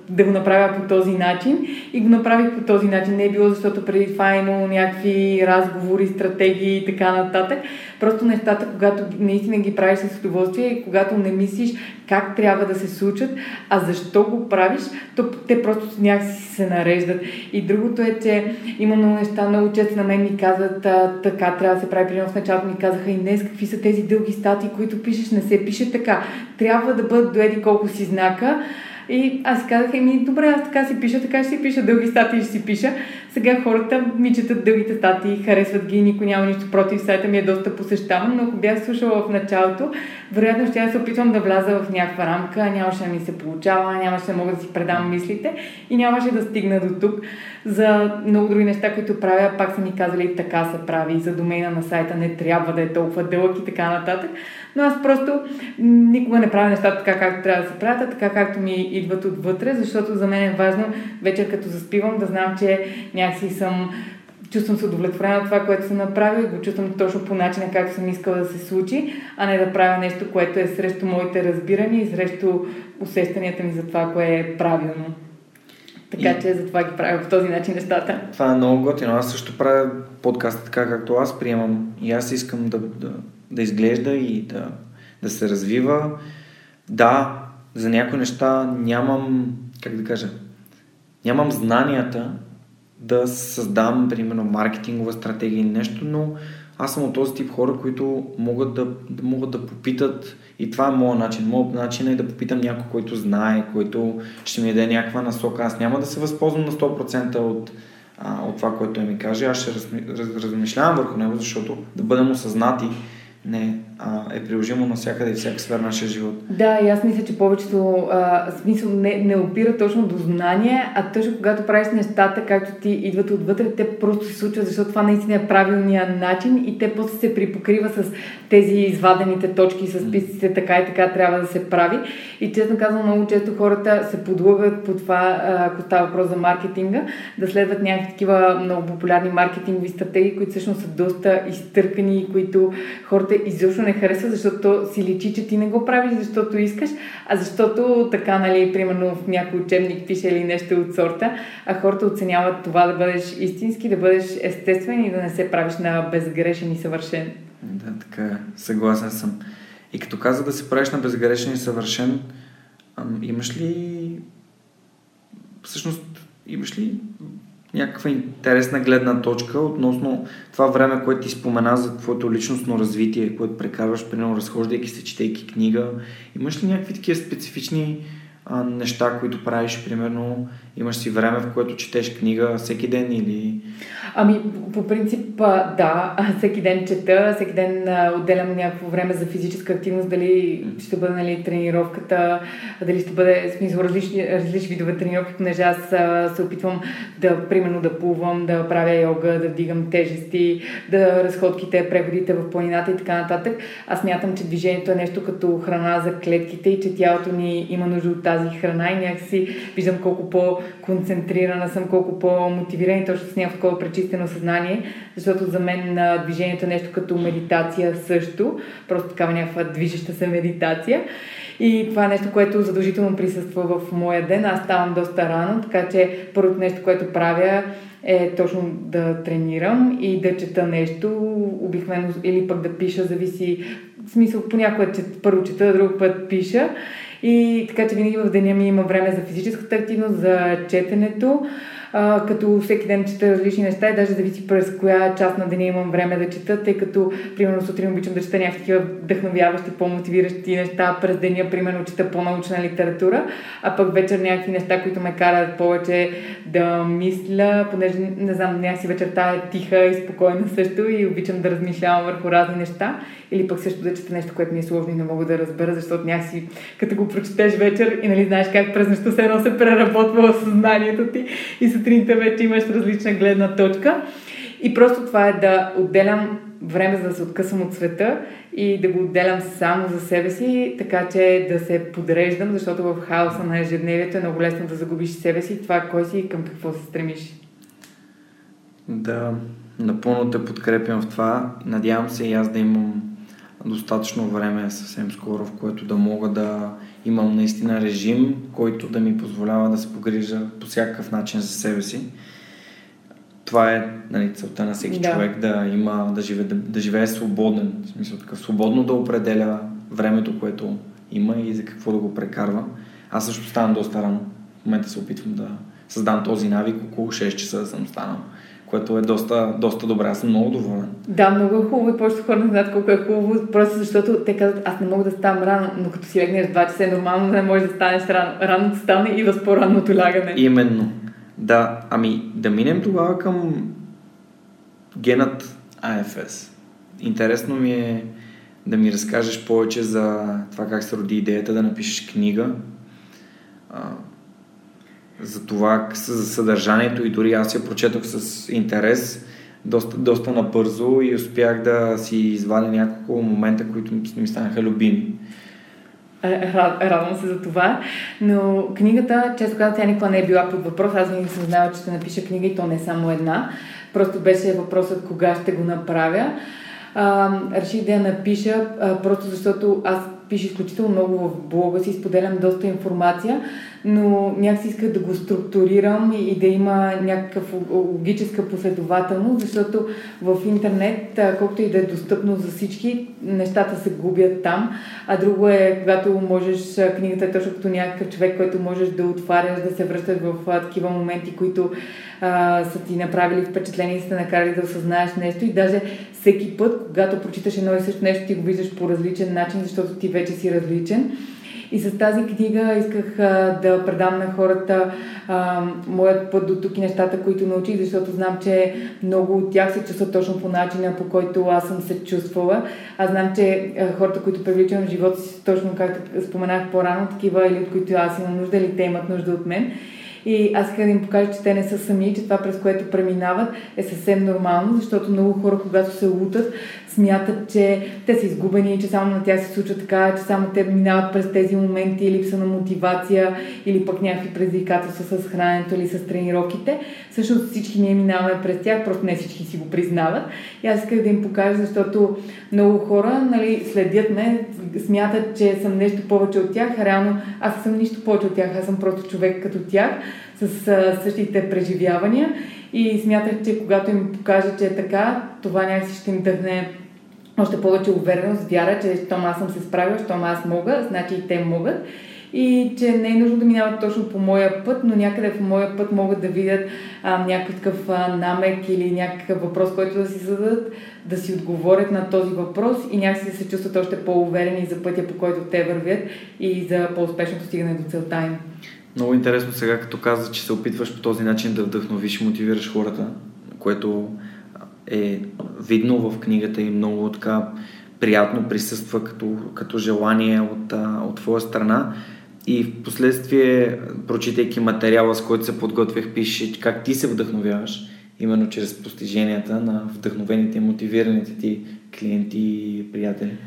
да го направя по този начин и го направих по този начин. Не е било, защото преди това е имало някакви разговори, стратегии и така нататък. Просто нещата, когато наистина ги правиш с удоволствие и когато не мислиш как трябва да се случат, а защо го правиш, то те просто някакси се нареждат. И другото е, че има много неща, много често на мен ми казват а, така, трябва да се прави прием. В началото ми казаха и днес, какви са тези дълги статии, които пишеш, не се пише така. Трябва да бъдат доеди колко си знака. И аз казах, еми, добре, аз така си пиша, така ще си пиша, дълги статии ще си пиша. Сега хората ми четат дългите статии, харесват ги, никой няма нищо против, сайта ми е доста посещаван, но ако бях слушала в началото, вероятно ще я се опитвам да вляза в някаква рамка, нямаше да ми се получава, нямаше да мога да си предам мислите и нямаше да стигна до тук. За много други неща, които правя, пак са ми казали, така се прави, за домейна на сайта не трябва да е толкова дълъг и така нататък. Но аз просто никога не правя нещата така, както трябва да се правят, така както ми идват отвътре, защото за мен е важно вечер като заспивам да знам, че някакси съм, чувствам се удовлетворена от това, което съм направила и го чувствам точно по начина, както съм искала да се случи, а не да правя нещо, което е срещу моите разбирания и срещу усещанията ми за това, кое е правилно. Така и... че затова ги правя по този начин нещата. Това е много готино. Аз също правя подкаст така, както аз приемам. И аз искам да, да, да изглежда и да, да се развива. Да, за някои неща нямам, как да кажа, нямам знанията да създам, примерно, маркетингова стратегия или нещо, но аз съм от този тип хора, които могат да, да, могат да попитат и това е моят начин. Моят начин е да попитам някой, който знае, който ще ми даде някаква насока. Аз няма да се възползвам на сто процента от, а, от това, което ми каже. Аз ще раз, раз, размишлявам върху него, защото да бъдем осъзнати не а, е приложимо навсякъде и всяка сфера на нашия живот. Да, и аз мисля, че повечето а, смисъл не, не опира точно до знание, а точно когато правиш нещата, както ти идват отвътре, те просто се случват, защото това наистина е правилният начин и те после се припокрива с тези извадените точки, с списъците, така и така трябва да се прави. И честно казвам, много често хората се подлъгват по това, ако става въпрос за маркетинга, да следват някакви такива много популярни маркетингови стратегии, които всъщност са доста изтъркани и които хората изобщо не харесва, защото си личи, че ти не го правиш, защото искаш, а защото така, нали, примерно в някой учебник пише или нещо от сорта, а хората оценяват това да бъдеш истински, да бъдеш естествен и да не се правиш на безгрешен и съвършен. Да, така, съгласен съм. И като каза да се правиш на безгрешен и съвършен, имаш ли всъщност, имаш ли някаква интересна гледна точка относно това време, което ти спомена за твоето личностно развитие, което прекарваш, примерно, разхождайки се, четейки книга. Имаш ли някакви такива специфични а, неща, които правиш, примерно, имаш си време, в което четеш книга всеки ден или... Ами, по принцип, да, всеки ден чета, всеки ден отделям някакво време за физическа активност, дали ще бъде, нали, тренировката, дали ще бъде, в смисъл, различни, различни видове тренировки, понеже аз се опитвам да, примерно, да плувам, да правя йога, да вдигам тежести, да разходките, преходите в планината и така нататък. Аз смятам, че движението е нещо като храна за клетките и че тялото ни има нужда от тази храна и някакси виждам колко по-концентрирана съм, колко по-мотивирана и точно с някакво причина съзнание, защото за мен движението е нещо като медитация също, просто такава някаква движеща се медитация и това е нещо, което задължително присъства в моя ден. Аз ставам доста рано, така че първото нещо, което правя е точно да тренирам и да чета нещо, обикновено или пък да пиша, зависи, в смисъл понякога първо чета, друг път пиша и така че винаги в деня ми има време за физическата активност, за четенето. Uh, като всеки ден чета различни неща и даже зависи през коя част на деня имам време да чета, тъй като, примерно, сутрин обичам да чета някакви такива вдъхновяващи, по-мотивиращи неща, през деня, примерно, чета по-научна литература, а пък вечер някакви неща, които ме карат повече да мисля, понеже, не знам, някакси вечерта е тиха и спокойна също и обичам да размишлявам върху разни неща или пък също да чета нещо, което ми е сложно и не мога да разбера, защото някакси, като го прочетеш вечер и, нали, знаеш как през нощта се се преработва в съзнанието ти и сутринта вече имаш различна гледна точка. И просто това е да отделям време, за да се откъсвам от света и да го отделям само за себе си, така че да се подреждам, защото в хаоса на ежедневието е много лесно да загубиш себе си, това кой си и към какво се стремиш. Да, напълно те подкрепям в това. Надявам се и аз да имам достатъчно време съвсем скоро, в което да мога да имам наистина режим, който да ми позволява да се погрижа по всякакъв начин за себе си. Това е, нали, целта на всеки да. човек, да има, да живее, да, да живее свободен, в смисъл така, свободно да определя времето, което има и за какво да го прекарва. Аз също ставам доста рано. В момента се опитвам да създам този навик, около шест часа да съм станал, което е доста, доста добре. Аз съм много доволен. Да, много е хубаво и повечето хора не знаят колко е хубаво, просто защото те казват, аз не мога да ставам рано, но като си легнеш два часа е нормално да не можеш да станеш рано. Раното стане и въз по-ранното лягане. Именно. Да, ами да минем тогава към генът АФС. Интересно ми е да ми разкажеш повече за това как се роди идеята да напишеш книга, а, за това, за съдържанието, и дори аз я прочетох с интерес доста, доста набързо и успях да си извадя няколко момента, които ми станаха любими. Радвам се за това, но книгата, често казвам, тя никога не е била под въпрос. Аз винаги съм знала, че ще напиша книга и то не е само една. Просто беше въпросът кога ще го направя. А, реших да я напиша, а, просто защото аз пиша изключително много в блога си, споделям доста информация, но някакси исках да го структурирам и да има някакъв логическа последователност, защото в интернет, колкото и да е достъпно за всички, нещата се губят там, а друго е, когато можеш, книгата е точно като някакъв човек, който можеш да отваряш, да се връщаш в такива моменти, които а, са ти направили впечатление и са накарали да осъзнаеш нещо, и даже всеки път, когато прочиташ едно и също нещо, ти го виждаш по различен начин, защото ти вече си различен. И с тази книга исках а, да предам на хората а, моят път до тук и нещата, които научих, защото знам, че много от тях се чувстват точно по начина, по който аз съм се чувствала. Аз знам, че а, хората, които привличам в живота си, точно както споменах по-рано, такива или от които аз имам нужда, или те имат нужда от мен. И аз искам да им покажа, че те не са сами, че това, през което преминават, е съвсем нормално, защото много хора, когато се лутат, смятат, че те са изгубени, че само на тях се случва така, че само те минават през тези моменти, липса на мотивация или пък някакви предизвикателства с храненето или с тренировките. Всъщност всички ние минаваме през тях, просто не всички си го признават. И аз исках да им покажа, защото много хора, нали, следят ме, смятат, че съм нещо повече от тях, а реално аз съм нищо повече от тях, аз съм просто човек като тях, с а, същите преживявания, и смятах, че когато им покажа, че е така, това някакси ще им дъхне още повече увереност, вяра, че щом аз съм се справила, щом аз мога, значи и те могат, и че не е нужно да минават точно по моя път, но някъде в моя път могат да видят а, някакъв а, намек или някакъв въпрос, който да си зададат, да си отговорят на този въпрос и някакси да се чувстват още по-уверени за пътя, по който те вървят, и за по-успешното стигане до целта им. Много интересно сега, като каза, че се опитваш по този начин да вдъхновиш и мотивираш хората, което е видно в книгата и много така приятно присъства като, като желание от, от твоя страна. И в последствие, прочитайки материала, с който се подготвях, пише как ти се вдъхновяваш, именно чрез постиженията на вдъхновените и мотивираните ти клиенти и приятели.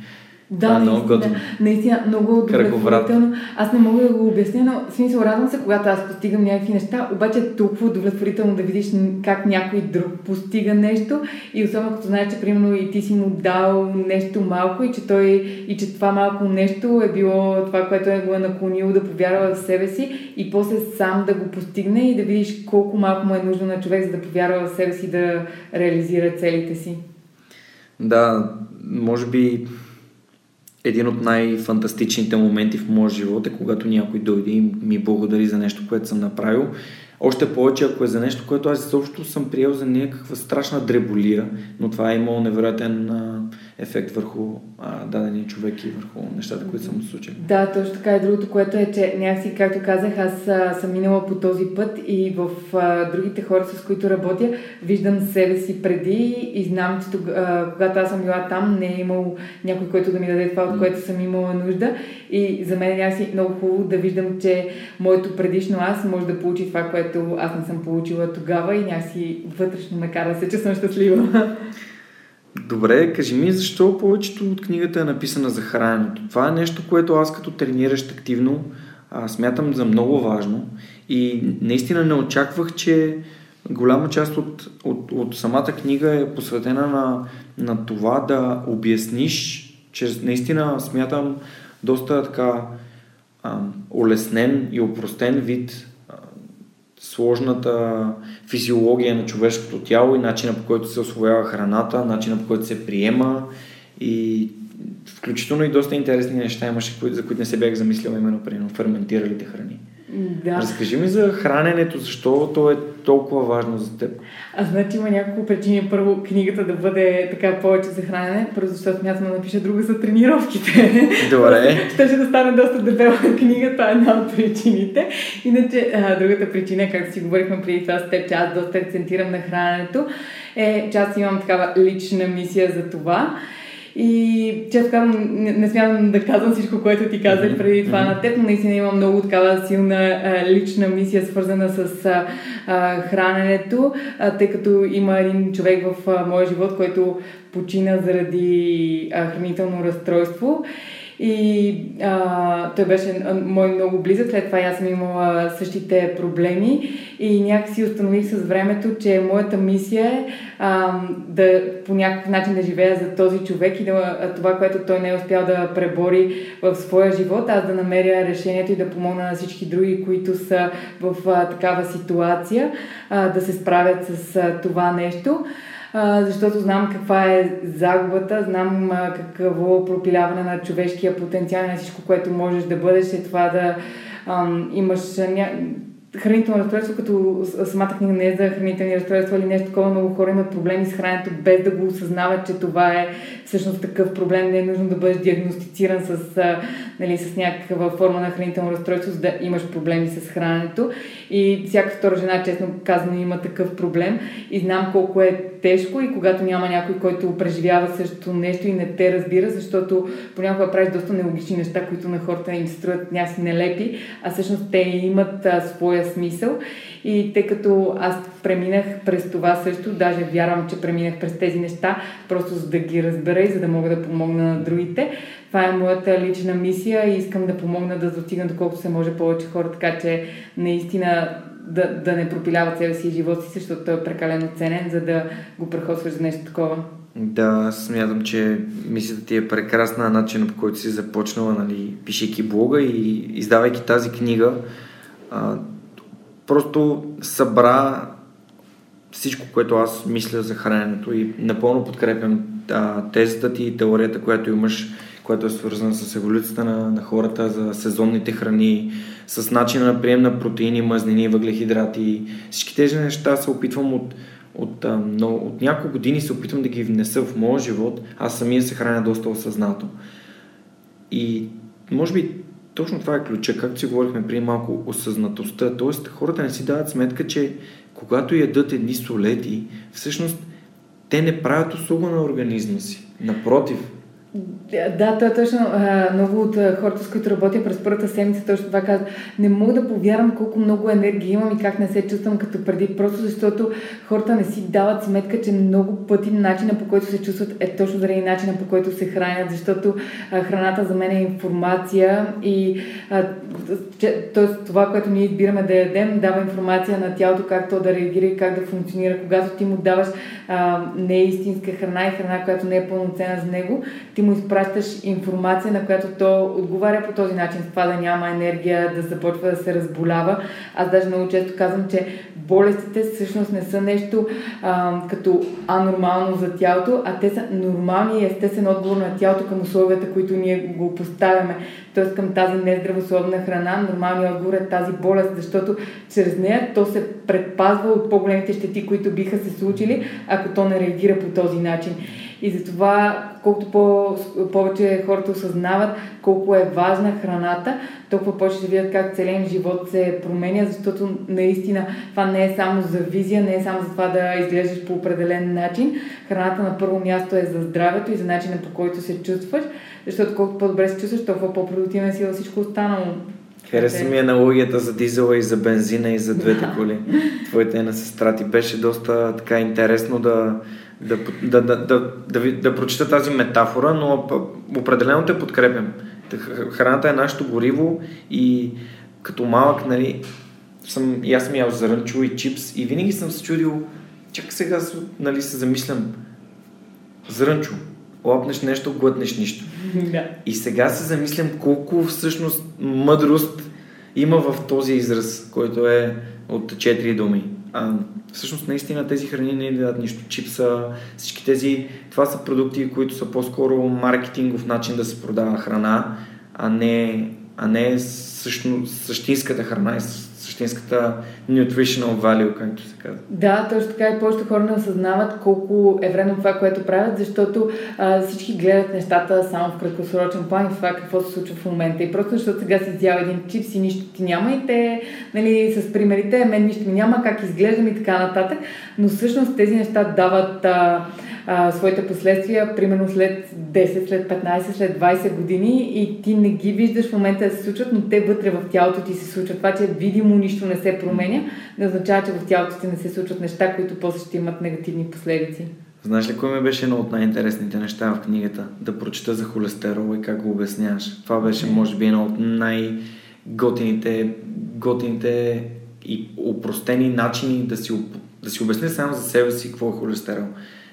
Да, наистина, да, наистина, много удовлетворително. Аз не мога да го обясня, но в смисъл, радвам се, когато аз постигам някакви неща, обаче е толкова удовлетворително да видиш как някой друг постига нещо, и особено като знаеш, че примерно и ти си му дал нещо малко, и че той, и че това малко нещо е било това, което е го е наклонило да повярва в себе си и после сам да го постигне, и да видиш колко малко му е нужно на човек, за да повярва в себе си, да реализира целите си. Да, може би един от най-фантастичните моменти в моя живот е, когато някой дойде и ми благодари за нещо, което съм направил. Още повече, ако е за нещо, което аз също съм приел за някаква страшна дреболия, но това е имало невероятен ефект върху а, дадени човеки, върху нещата, които са му случили. Да, точно така. И другото, което е, че някакси, както казах, аз а, съм минала по този път и в а, другите хора, с които работя, виждам себе си преди и знам, че тога, а, когато аз съм била там, не е имал някой, който да ми даде това, от което съм имала нужда. И за мен някакси много хубаво да виждам, че моето предишно аз може да получи това, което аз не съм получила тогава и някакси вътрешно ме кара се, че съм щастлива. Добре, кажи ми, защо повечето от книгата е написана за храненето? Това е нещо, което аз като трениращ активно а, смятам за много важно и наистина не очаквах, че голяма част от, от, от самата книга е посветена на, на това да обясниш, че наистина смятам доста така а, улеснен и опростен вид сложната физиология на човешкото тяло и начина, по който се освоява храната, начина, по който се приема и включително и доста интересни неща имаше, за които не се бях замислил, именно при ферментиралите храни. Да. Разкажи ми за храненето, защо то е толкова важно за теб? А, значи има няколко причини. Първо, книгата да бъде така повече за хранене, първо защото мятам да напиша друга за тренировките. Добре. Ще да стане доста дебела книгата, една от причините. Иначе, а, другата причина, както си говорихме преди това с теб, че аз доста акцентирам на храненето, е, че аз имам такава лична мисия за това. И често казвам, не, не смятам да казвам всичко, което ти казах преди това на теб, но наистина имам много такава силна а, лична мисия, свързана с а, а, храненето, а, тъй като има един човек в а, моя живот, който почина заради а, хранително разстройство. И а, той беше мой много близък, след това и аз съм имала същите проблеми и някакси установих с времето, че моята мисия е а, да по някакъв начин да живея за този човек и да, това, което той не е успял да пребори в своя живот, аз да намеря решението и да помогна на всички други, които са в а, такава ситуация, а, да се справят с а, това нещо. Защото знам каква е загубата, знам какво пропиляване на човешкия потенциал, на всичко, което можеш да бъдеш, е това да ам, имаш ня... хранително разстройство, като самата книга не е за хранителни разстройства или нещо такова, много хора имат проблеми с храненето, без да го осъзнават, че това е всъщност такъв проблем, не е нужно да бъдеш диагностициран с, нали, с някаква форма на хранително разстройство, за да имаш проблеми с храненето. И всяка втора жена, честно казано, има такъв проблем и знам колко е тежко и когато няма някой, който преживява също нещо и не те разбира, защото понякога правиш доста нелогични неща, които на хората им се струват някакви нелепи, а всъщност те имат а, своя смисъл. И тъй като аз преминах през това също, даже вярвам, че преминах през тези неща, просто за да ги разбера и за да мога да помогна на другите. Това е моята лична мисия и искам да помогна да достигна доколкото се може повече хора, така че наистина да, да не пропиляват себе си и живота си, защото той е прекалено ценен, за да го прехосваш за нещо такова. Да, смятам, че мисията ти е прекрасна, начинът, по който си започнала, нали, пишейки блога и издавайки тази книга. А, просто събра всичко, което аз мисля за храненето и напълно подкрепям а, тезата ти и теорията, която имаш, която е свързана с еволюцията на, на хората, за сезонните храни, с начина на прием на протеини, мазнини, въглехидрати. Всички тези неща се опитвам от, от, от, от няколко години се опитвам да ги внеса в моя живот. Аз самия се храня доста осъзнато. И може би точно това е ключа, както си говорихме преди малко, осъзнатостта. Тоест хората не си дават сметка, че когато ядат едни солети, всъщност те не правят услуга на организма си. Напротив, да, то е точно. А, много от а, хората, с които работя през първата седмица, точно това казват. Не мога да повярвам колко много енергия имам и как не се чувствам като преди, просто защото хората не си дават сметка, че много пъти начина, по който се чувстват, е точно заради начина, по който се хранят, защото а, храната за мен е информация и а, че, тоест, това, което ние избираме да ядем, дава информация на тялото, как то да реагира и как да функционира. Когато ти му даваш а, не истинска храна и храна, която не е пълноценна за него, ти му изпращаш информация, на която то отговаря по този начин, това да няма енергия, да започва да се разболява. Аз даже много често казвам, че болестите всъщност не са нещо а, като анормално за тялото, а те са нормални и естествен отговор на тялото към условията, които ние го поставяме. Тоест към тази нездравословна храна, нормалният отговор е тази болест, защото чрез нея то се предпазва от по-големите щети, които биха се случили, ако то не реагира по този начин. И затова, колкото по- повече хората осъзнават колко е важна храната, толкова повече да видят как целият им живот се променя, защото наистина това не е само за визия, не е само за това да изглеждаш по определен начин. Храната на първо място е за здравето и за начина, по който се чувстваш, защото колкото по-добре се чувстваш, толкова по-продуктивен си във всичко останало. Хареса ми аналогията за дизела и за бензина и за двете коли. Твоята една сестра ти беше доста така интересно да, да, да, да, да, да, да прочита тази метафора, но определено те подкрепям. Храната е нашето гориво и като малък, нали, съм, и аз съм ял зрънчо и чипс и винаги съм се чудил, чак сега, нали, се замислям, зрънчо, лапнеш нещо, глътнеш нищо. Да. И сега се замислям колко всъщност мъдрост има в този израз, който е от четири думи. А всъщност наистина тези храни не дадат нищо. Чипса, всички тези, това са продукти, които са по-скоро маркетингов начин да се продава храна, а не, а не също, същинската храна и същинската nutritional value, както се казва. Да, точно така и повечето хора не осъзнават колко е вредно това, което правят, защото а, всички гледат нещата само в краткосрочен план и това какво се случва в момента. И просто защото сега си изял един чипс и нищо ти няма и те, нали, с примерите, мен нищо ми няма, как изглеждам и така нататък, но всъщност тези неща дават а, а, своите последствия, примерно след десет, след петнайсет, след двайсет години и ти не ги виждаш в момента да се случват, но те вътре в тялото ти се случват. Това, че видимо нищо не се променя, не означава, че в тялото ти не се случват неща, които после ще имат негативни последици. Знаеш ли, кое ми беше едно от най-интересните неща в книгата? Да прочета за холестерол и как го обясняваш. Това беше, може би, едно от най-готините готините и опростени начини да си, да си обясня само за себе си какво е холестерол.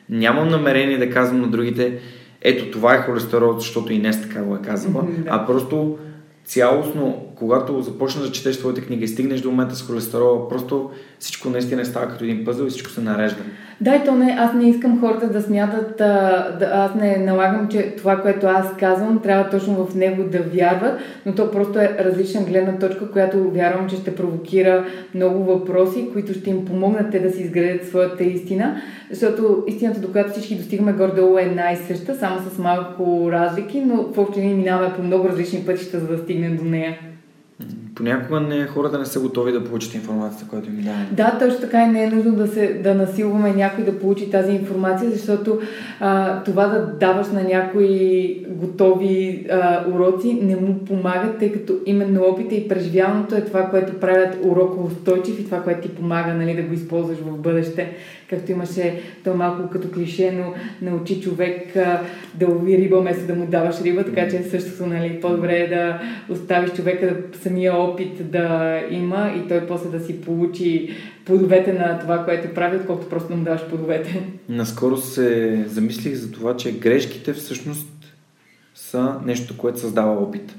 Нямам намерение да казвам на другите, ето това е холестерол, защото Инес така го е казала, mm-hmm, да. А просто цялостно, когато започнеш да четеш твоята книга и стигнеш до момента с холестерола, просто всичко наистина става като един пъзъл и всичко се нарежда. Да, и то не, аз не искам хората да смятат, а, да, аз не налагам, че това, което аз казвам, трябва точно в него да вярват, но то просто е различна гледна точка, която вярвам, че ще провокира много въпроси, които ще им помогнат те да си изградят своята истина, защото истината, до която всички достигаме горе-долу, е една и съща, само с малко разлики, но въобще ние минаваме по много различни пътища, за да стигнем до нея. Понякога не, хората не са готови да получат информацията, която им даваме. Да, точно така и не е нужно да, се, да насилваме някой да получи тази информация, защото а, това да даваш на някои готови а, уроци не му помагат, тъй като именно опита и преживяването е това, което правят урок устойчив и това, което ти помага, нали, да го използваш в бъдеще. Както имаше, то малко като клише, но научи човек а, да лови риба, вместо да му даваш риба, така че същото, нали, по-добре е да оставиш човека да самия опит да има и той после да си получи плодовете на това, което прави, отколкото просто да му даваш плодовете. Наскоро се замислих за това, че грешките всъщност са нещо, което създава опит.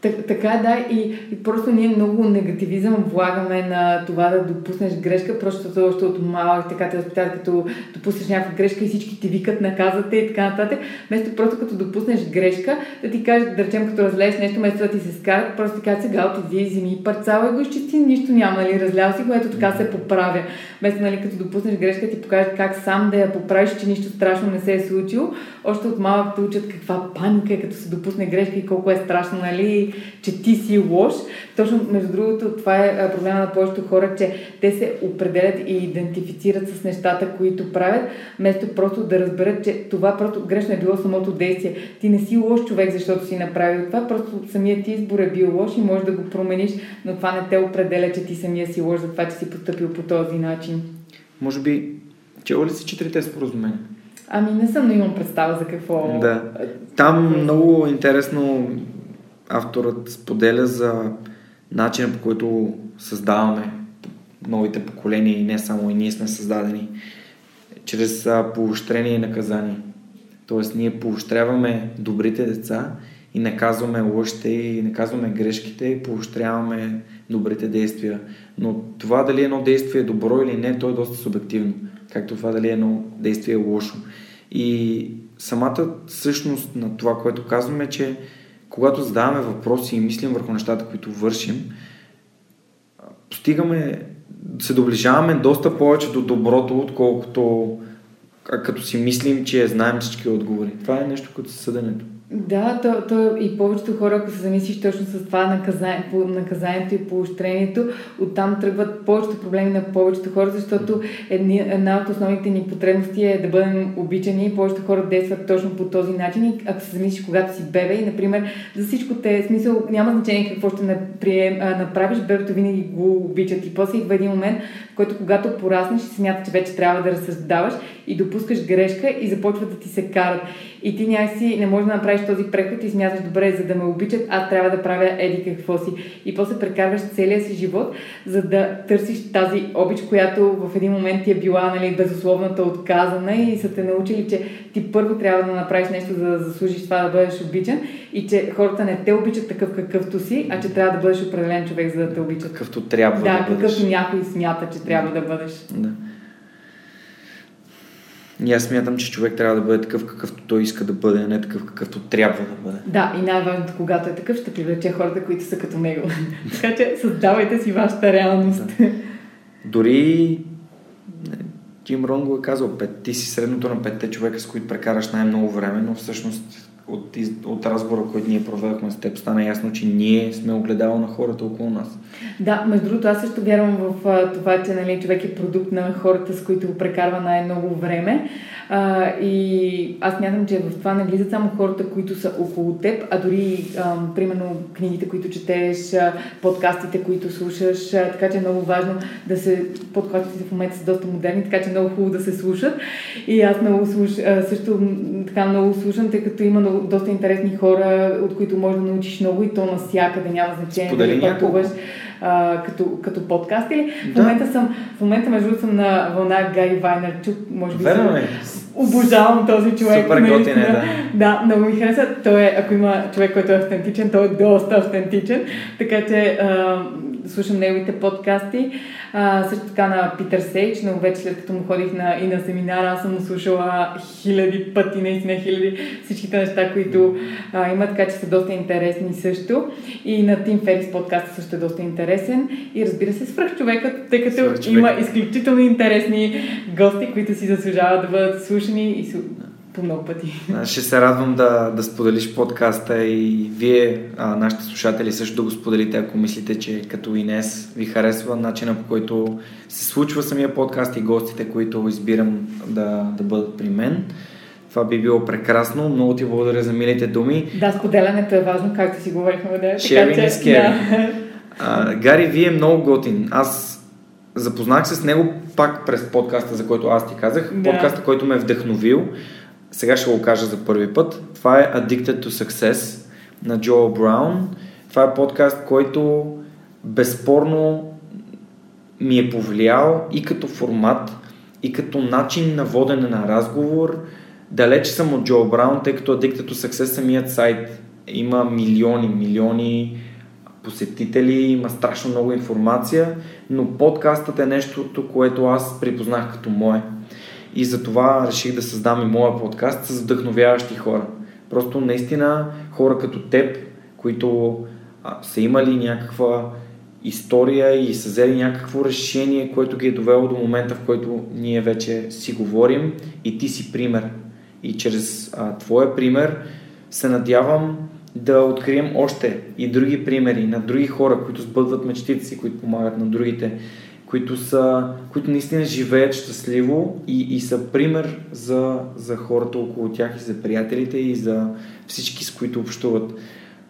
Так, така, да, и, и просто ние много негативизъм влагаме на това да допуснеш грешка, просто още от малък така те възпитават, като допуснеш някаква грешка и всички ти викат, наказвате и така нататък. Вместо просто като допуснеш грешка, да ти кажат, да речем, като разлееш нещо, вместо да ти се скарат, просто ти кажат, сега отиди, вземи парцала и го изчисти, нищо няма, нали, разлял си, което така се поправя. Вместо, нали, като допуснеш грешка, ти покажат как сам да я поправиш, че нищо страшно не се е случило. Още от малък те учат каква паника е, като се допусне грешка и колко е страшно, нали, че ти си лош. Точно, между другото, това е проблема на повечето хора, че те се определят и идентифицират с нещата, които правят, вместо просто да разберат, че това просто грешно е било самото действие. Ти не си лош човек, защото си направил това, просто самият ти избор е бил лош и можеш да го промениш, но това не те определя, че ти самия си лош за това, че си постъпил по този начин. Може би, чела ли си четирите споразумения? Ами не съм, но имам представа за какво. Да. Там много интересно авторът споделя за начина, по който създаваме новите поколения и не само и ние сме създадени чрез поощрение и наказание. Тоест ние поощряваме добрите деца и наказваме лошите и наказваме грешките и поощряваме добрите действия. Но това дали едно действие е добро или не, то е доста субективно. Както това дали едно действие е лошо. И самата същност на това, което казваме, е, че когато задаваме въпроси и мислим върху нещата, които вършим, постигаме, се доближаваме доста повече до доброто, отколкото като си мислим, че знаем всички отговори. Това е нещо като съденето. Да, то, то и повечето хора, ако се замислиш точно с това наказание, по, наказанието и поощрението, оттам тръгват повечето проблеми на повечето хора, защото едни, една от основните ни потребности е да бъдем обичани и повечето хора действат точно по този начин. И ако се замислиш, когато си бебе и, например, за всичко те смисъл, няма значение какво ще наприем, а, направиш, бебето винаги го обичат. И после идва един момент, в който когато пораснеш и смяташ, че вече трябва да разсъждаваш и допускаш грешка и започват да ти се карат. И ти някакси не можеш да направиш този преход и смяташ, добре, за да ме обичат, аз трябва да правя еди какво си. И после прекарваш целия си живот, за да търсиш тази обич, която в един момент ти е била, нали, безусловната отказана и са те научили, че ти първо трябва да направиш нещо, за да заслужиш това да бъдеш обичан и че хората не те обичат такъв какъвто си, а че трябва да бъдеш определен човек, за да те обичат. Какъвто трябва да, да бъдеш. Да, какъвто някой смята, че трябва да бъдеш. Да. И аз смятам, че човек трябва да бъде такъв, какъвто той иска да бъде, а не такъв, какъвто трябва да бъде. Да, и най-важното, когато е такъв, ще привлече хората, които са като него. Така че създавайте си вашата реалност. Да. Дори Джим Рон го е казал, пет, ти си средното на петте човека, с които прекараш най-много време, но всъщност от, от разбора, който ние проведохме с теб, стана ясно, че ние сме огледало на хората около нас. Да, между другото, аз също вярвам в а, това, че, нали, човек е продукт на хората, с които го прекарва най-много време. А, и аз мятам, че в това не влизат само хората, които са около теб, а дори, а, примерно, книгите, които четеш, а, подкастите, които слушаш, а, така че е много важно да се... Подкастите в момента са доста модерни, така че е много хубаво да се слушат. И аз много слуш... а, също така много слушам, тъй като има много, доста интересни хора, от които можеш да научиш много и то навсякъде, няма значение. Сподели да пътуваш. Uh, като, като подкаст или? Да. В момента съм, в момента между съм на вълна Гай Вайнерчук, може би съм... Обожавам този човек. Супер готин е, да. Да, много ми хареса. Той е, ако има човек, който е автентичен, той е доста автентичен. Така че uh, слушам неговите подкасти. Uh, също така на Питър Сейч, но вече след като му ходих на, и на семинара, аз съм му слушала хиляди пъти, наистина хиляди, всичките неща, които uh, има, така че са доста интересни също. И на Тим Ферис подкаста също е доста интересен. И разбира се, Свръхчовекът, тъй като Свръхчовекът. Има изключително интересни гости, които си заслужават да бъдат слушани и си... по много пъти. Ще се радвам да, да споделиш подкаста и вие, а, нашите слушатели, също да го споделите, ако мислите, че като Инес ви харесва начина, по който се случва самия подкаст и гостите, които избирам да, да бъдат при мен. Това би било прекрасно. Много ти благодаря за милите думи. Да, споделянето е важно, както си говорихме. Да, Sharing is caring. Да. Гари, вие е много готин. Аз запознах се с него пак през подкаста, за който аз ти казах. Да. Подкаста, който ме е вдъхновил. Сега ще го кажа за първи път. Това е Addicted to Success на Джо Браун. Това е подкаст, който безспорно ми е повлиял и като формат, и като начин на водене на разговор. Далеч съм от Джо Браун, тъй като Addicted to Success самият сайт има милиони, милиони посетители, има страшно много информация, но подкастът е нещото, което аз припознах като мое. И затова реших да създам и моя подкаст с вдъхновяващи хора. Просто наистина хора като теб, които а, са имали някаква история и са взели някакво решение, което ги е довело до момента, в който ние вече си говорим, и ти си пример. И чрез а, твоя пример се надявам да открием още и други примери на други хора, които сбъдват мечтите си, които помагат на другите, които са, които наистина живеят щастливо и, и са пример за, за хората около тях и за приятелите и за всички, с които общуват.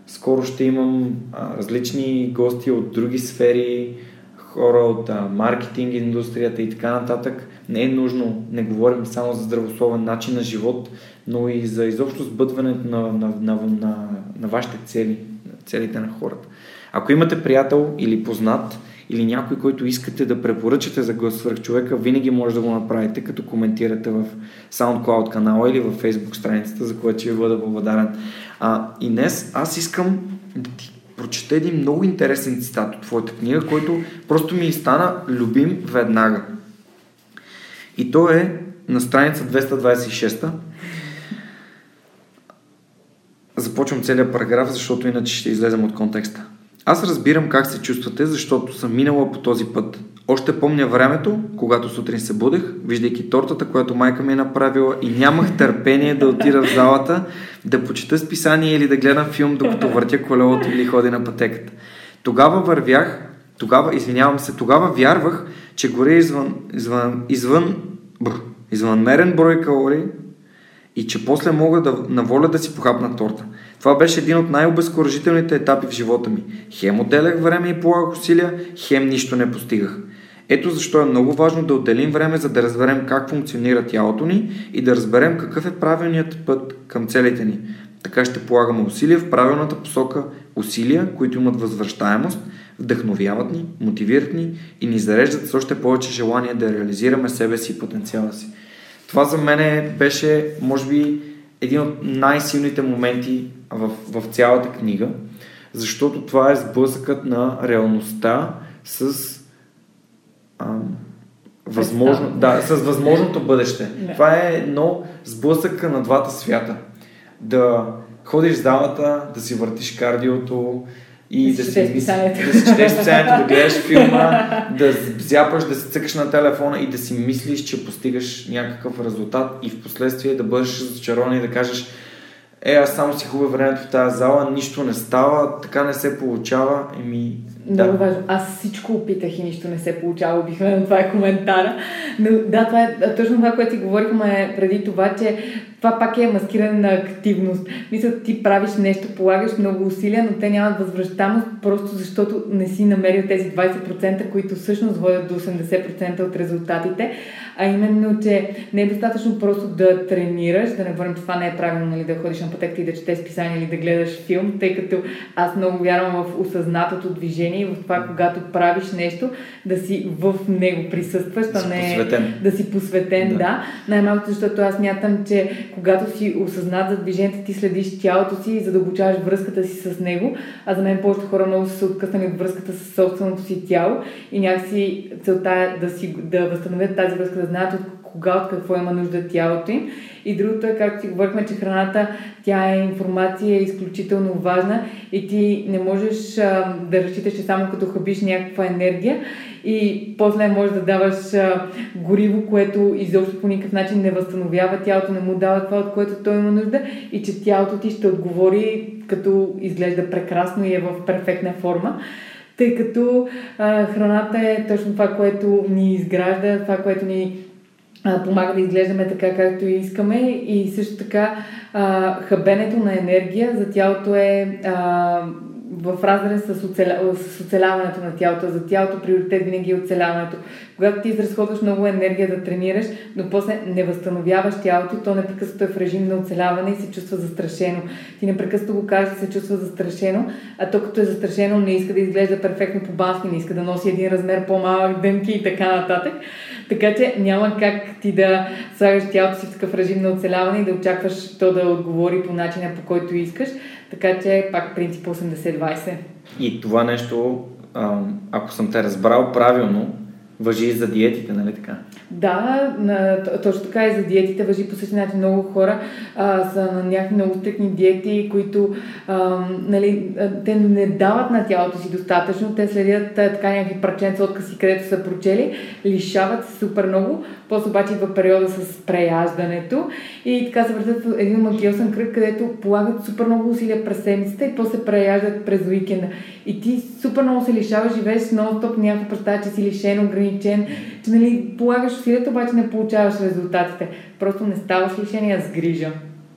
Скоро ще имам а, различни гости от други сфери, хора от а, маркетинг, индустрията и така нататък. Не е нужно, не говорим само за здравословен начин на живот, но и за изобщо сбъдването на, на, на, на, на вашите цели, целите на хората. Ако имате приятел или познат, или някой, който искате да препоръчате за глас Свръхчовека, винаги може да го направите, като коментирате в SoundCloud канала или в Facebook страницата, за което ще ви бъда благодарен. А, и днес аз искам да ти прочета един много интересен цитат от твоята книга, който просто ми стана любим веднага. И то е на страница двеста двадесет и шеста. Започвам целият параграф, защото иначе ще излезем от контекста. Аз разбирам как се чувствате, защото съм минала по този път. Още помня времето, когато сутрин се будех, виждайки тортата, която майка ми е направила, и нямах търпение да отида в залата, да почета списание или да гледам филм, докато въртя колелото или ходи на пътеката. Тогава вървях, тогава, извинявам се, тогава вярвах, че горя извън, извън, извън, бр, извънмерен брой калории и че после мога да наволя да си похапна торта. Това беше един от най-обезкуражителните етапи в живота ми. Хем отделях време и полагах усилия, хем нищо не постигах. Ето защо е много важно да отделим време, за да разберем как функционира тялото ни и да разберем какъв е правилният път към целите ни. Така ще полагаме усилия в правилната посока, усилия, които имат възвръщаемост, вдъхновяват ни, мотивират ни и ни зареждат с още повече желание да реализираме себе си и потенциала си. Това за мен беше, може би, един от най-силните моменти в, в цялата книга, защото това е сблъсъкът на реалността с, а, възможно, да, с възможното бъдеще. Да. Това е едно сблъсъка на двата свята. Да ходиш в залата, да си въртиш кардиото и да, да, си, да, си, да си четеш списанието, да гледаш филма, да зяпаш, да си цъкаш на телефона и да си мислиш, че постигаш някакъв резултат и в последствие да бъдеш разочарован и да кажеш: е, аз само си хубя времето в тази зала, нищо не става, така не се получава. Еми, да. Много важно. Аз всичко опитах и нищо не се получава, обикновено това е коментара. Но да, това е точно това, което си говорихме преди това, че това пак е маскиране на активност. Мисля, ти правиш нещо, полагаш много усилия, но те нямат възвръщаемост, просто защото не си намерил тези двайсет процента, които всъщност водят до осемдесет процента от резултатите. А именно, че не е достатъчно просто да тренираш, да не говорим, че това не е правилно, нали, да ходиш на пътеката и да четеш списание или да гледаш филм, тъй като аз много вярвам в осъзнатото движение и в това, когато правиш нещо, да си в него присъстваш, да, не, да си посветен, да. да. Най-малко, защото аз мятам, че когато си осъзнат за движението, ти следиш тялото си и задълбочаваш връзката си с него. А за мен повечето хора много са откъснали от връзката с собственото си тяло и някакси целта е да, си, да възстановят тази връзка, да знаят от кога, от какво има нужда тялото им. И другото е, както си говорихме, че храната, тя е информация, е изключително важна и ти не можеш а, да разчиташ, че само като хабиш някаква енергия и после можеш да даваш а, гориво, което изобщо по никакъв начин не възстановява тялото, не му дава това, от което той има нужда и че тялото ти ще отговори, като изглежда прекрасно и е в перфектна форма. Тъй като а, храната е точно това, което ни изгражда, това, което ни помага да изглеждаме така, както искаме, и също така а, хабенето на енергия за тялото е а, в разрез с, оцеля... с оцеляването на тялото. За тялото приоритет винаги е оцеляването. Когато ти изразходваш много енергия да тренираш, но после не възстановяваш тялото, то непрекъснато е в режим на оцеляване и се чувства застрашено. Ти непрекъснато го кажеш, се чувства застрашено, а то като е застрашено, не иска да изглежда перфектно по басни, не иска да носи един размер по-малък, дънки и така нататък. Така че няма как ти да слагаш тялото си в такъв режим на оцеляване и да очакваш то да отговори по начина, по който искаш. Така че пак принцип осемдесет двайсет. И това нещо, ако съм те разбрал правилно, въжи и за диетите, нали така? Да, точно така и за диетите въжи по същия начин. Много хора а, са на някакви много стрикни диети, които а, нали, те не дават на тялото си достатъчно, те следят а, така някакви парченца откъси, където са прочели, лишават се супер много, после обаче идва периода с преяждането и така се въртят в един макиосен кръг, където полагат супер много усилия през седмицата и после преяждат през уикенда. И ти супер много се лишаваш, живееш нон-стоп някаква представа, че си лишен, ограничен, че нали, полагаш усилията, обаче не получаваш резултатите. Просто не ставаш лишен, аз грижа.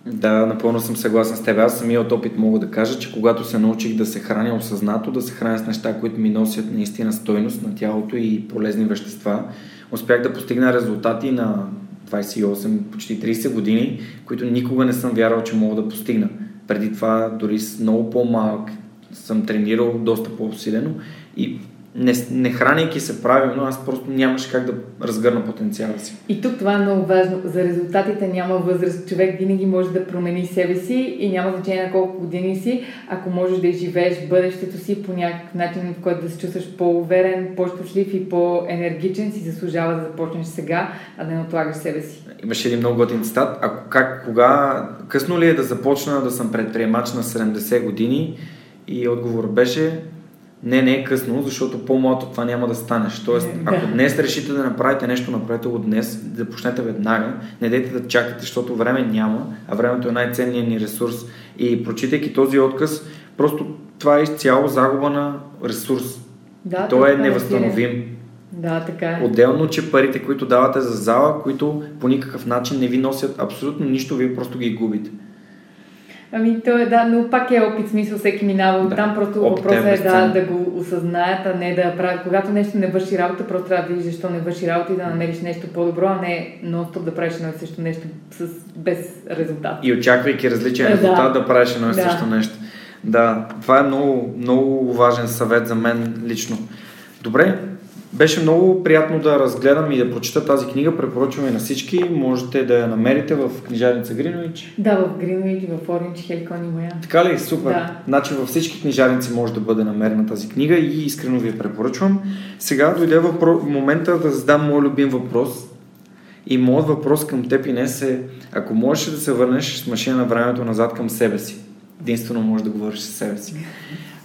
Да, напълно съм съгласен с теб. Аз самия от опит мога да кажа, че когато се научих да се храня осъзнато, да се храня с неща, които ми носят наистина стойност на тялото и полезни вещества, успях да постигна резултати на двайсет и осем, почти трийсет години, които никога не съм вярвал, че мога да постигна. Преди това дори с много по-малък съм тренирал доста по-усилено и не, не хранейки се правилно, аз просто нямаше как да разгърна потенциала си. И тук това е много важно. За резултатите няма възраст. Човек винаги може да промени себе си и няма значение на колко години си, ако можеш да изживееш бъдещето си по някакъв начин, в който да се чувстваш по-уверен, по-щастлив и по-енергичен, си заслужава да започнеш сега, а да не отлагаш себе си. Имаше един много готин цитат. Ако как, кога, късно ли е да започна да съм предприемач на седемдесет години? И отговор беше: не, не е късно, защото по-младо това няма да станеш. Тоест, ако днес решите да направите нещо, направете го днес, да почнете веднага, не дайте да чакате, защото време няма, а времето е най-ценният ни ресурс. И прочитайки този отказ, просто това е изцяло загуба на ресурс. Да, той е невъзстановим. Да, така е. Отделно, че парите, които давате за зала, които по никакъв начин не ви носят абсолютно нищо, вие просто ги губите. Ами то е, да, но пак е опит, смисъл всеки минава от да, там, просто въпросът е, е да, да го осъзнаят, а не да правят. Когато нещо не върши работа, просто трябва да видиш защо не върши работа и да намериш нещо по-добро, а не нон-стоп да правиш едно и също нещо с, без резултат. И очаквайки различен резултат да, да правиш едно и да. също нещо. Да, това е много, много важен съвет за мен лично. Добре, беше много приятно да разгледам и да прочета тази книга. Препоръчваме на всички. Можете да я намерите в книжарница Гринуич. Да, в Гринуич, в Орнич, Хеликон и моя. Така ли? Супер. Да. Значи във всички книжарници може да бъде намерена тази книга и искрено ви я препоръчвам. Сега дойде въпро... момента да задам мой любим въпрос. И моят въпрос към теб, Инес, е: ако можеш да се върнеш с машина на времето назад към себе си, единствено можеш да говориш с себе си,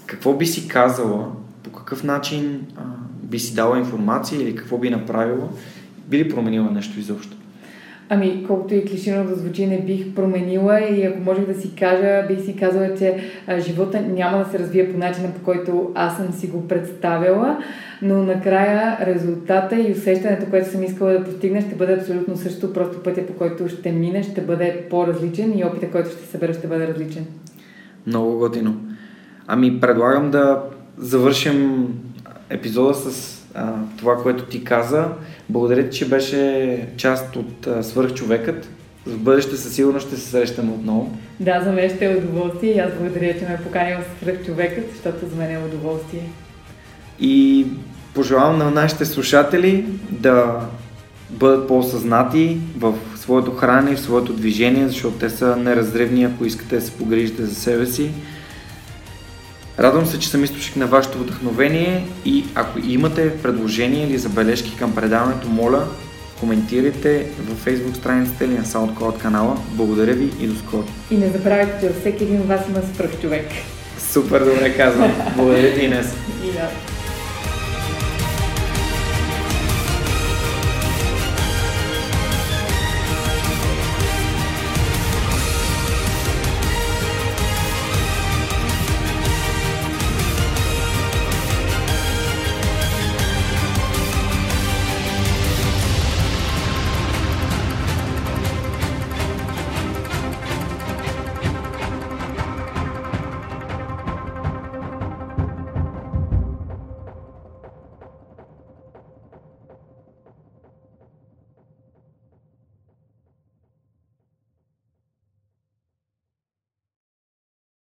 какво би си казала, по какъв начин би си дала информация или какво би направила, би ли променила нещо изобщо? Ами, колкото и клиширно да звучи, не бих променила и ако можех да си кажа, бих си казала, че а, живота няма да се развие по начина, по който аз съм си го представила, но накрая резултата и усещането, което съм искала да постигна, ще бъде абсолютно също, просто пътя, по който ще мина, ще бъде по-различен и опита, който ще събера, ще бъде различен. Много готино. Ами, предлагам да завършим епизода с а, това, което ти каза. Благодаря ти, че беше част от а, Свръхчовекът. В бъдеще със сигурност ще се срещаме отново. Да, за мен ще е удоволствие и аз благодаря, че ме поканил Свръхчовекът, защото за мен е удоволствие. И пожелавам на нашите слушатели да бъдат по-осъзнати в своето хранене и в своето движение, защото те са неразривни, ако искате да се погрижите за себе си. Радвам се, че съм източник на вашето вдъхновение и ако имате предложения или забележки към предаването, моля, коментирайте във Facebook страницата или на SoundCloud канала. Благодаря ви и до скоро. И не забравяйте, че всеки един от вас има свръхчовек. Супер, добре казвам. Благодаря ти, Инес. И да.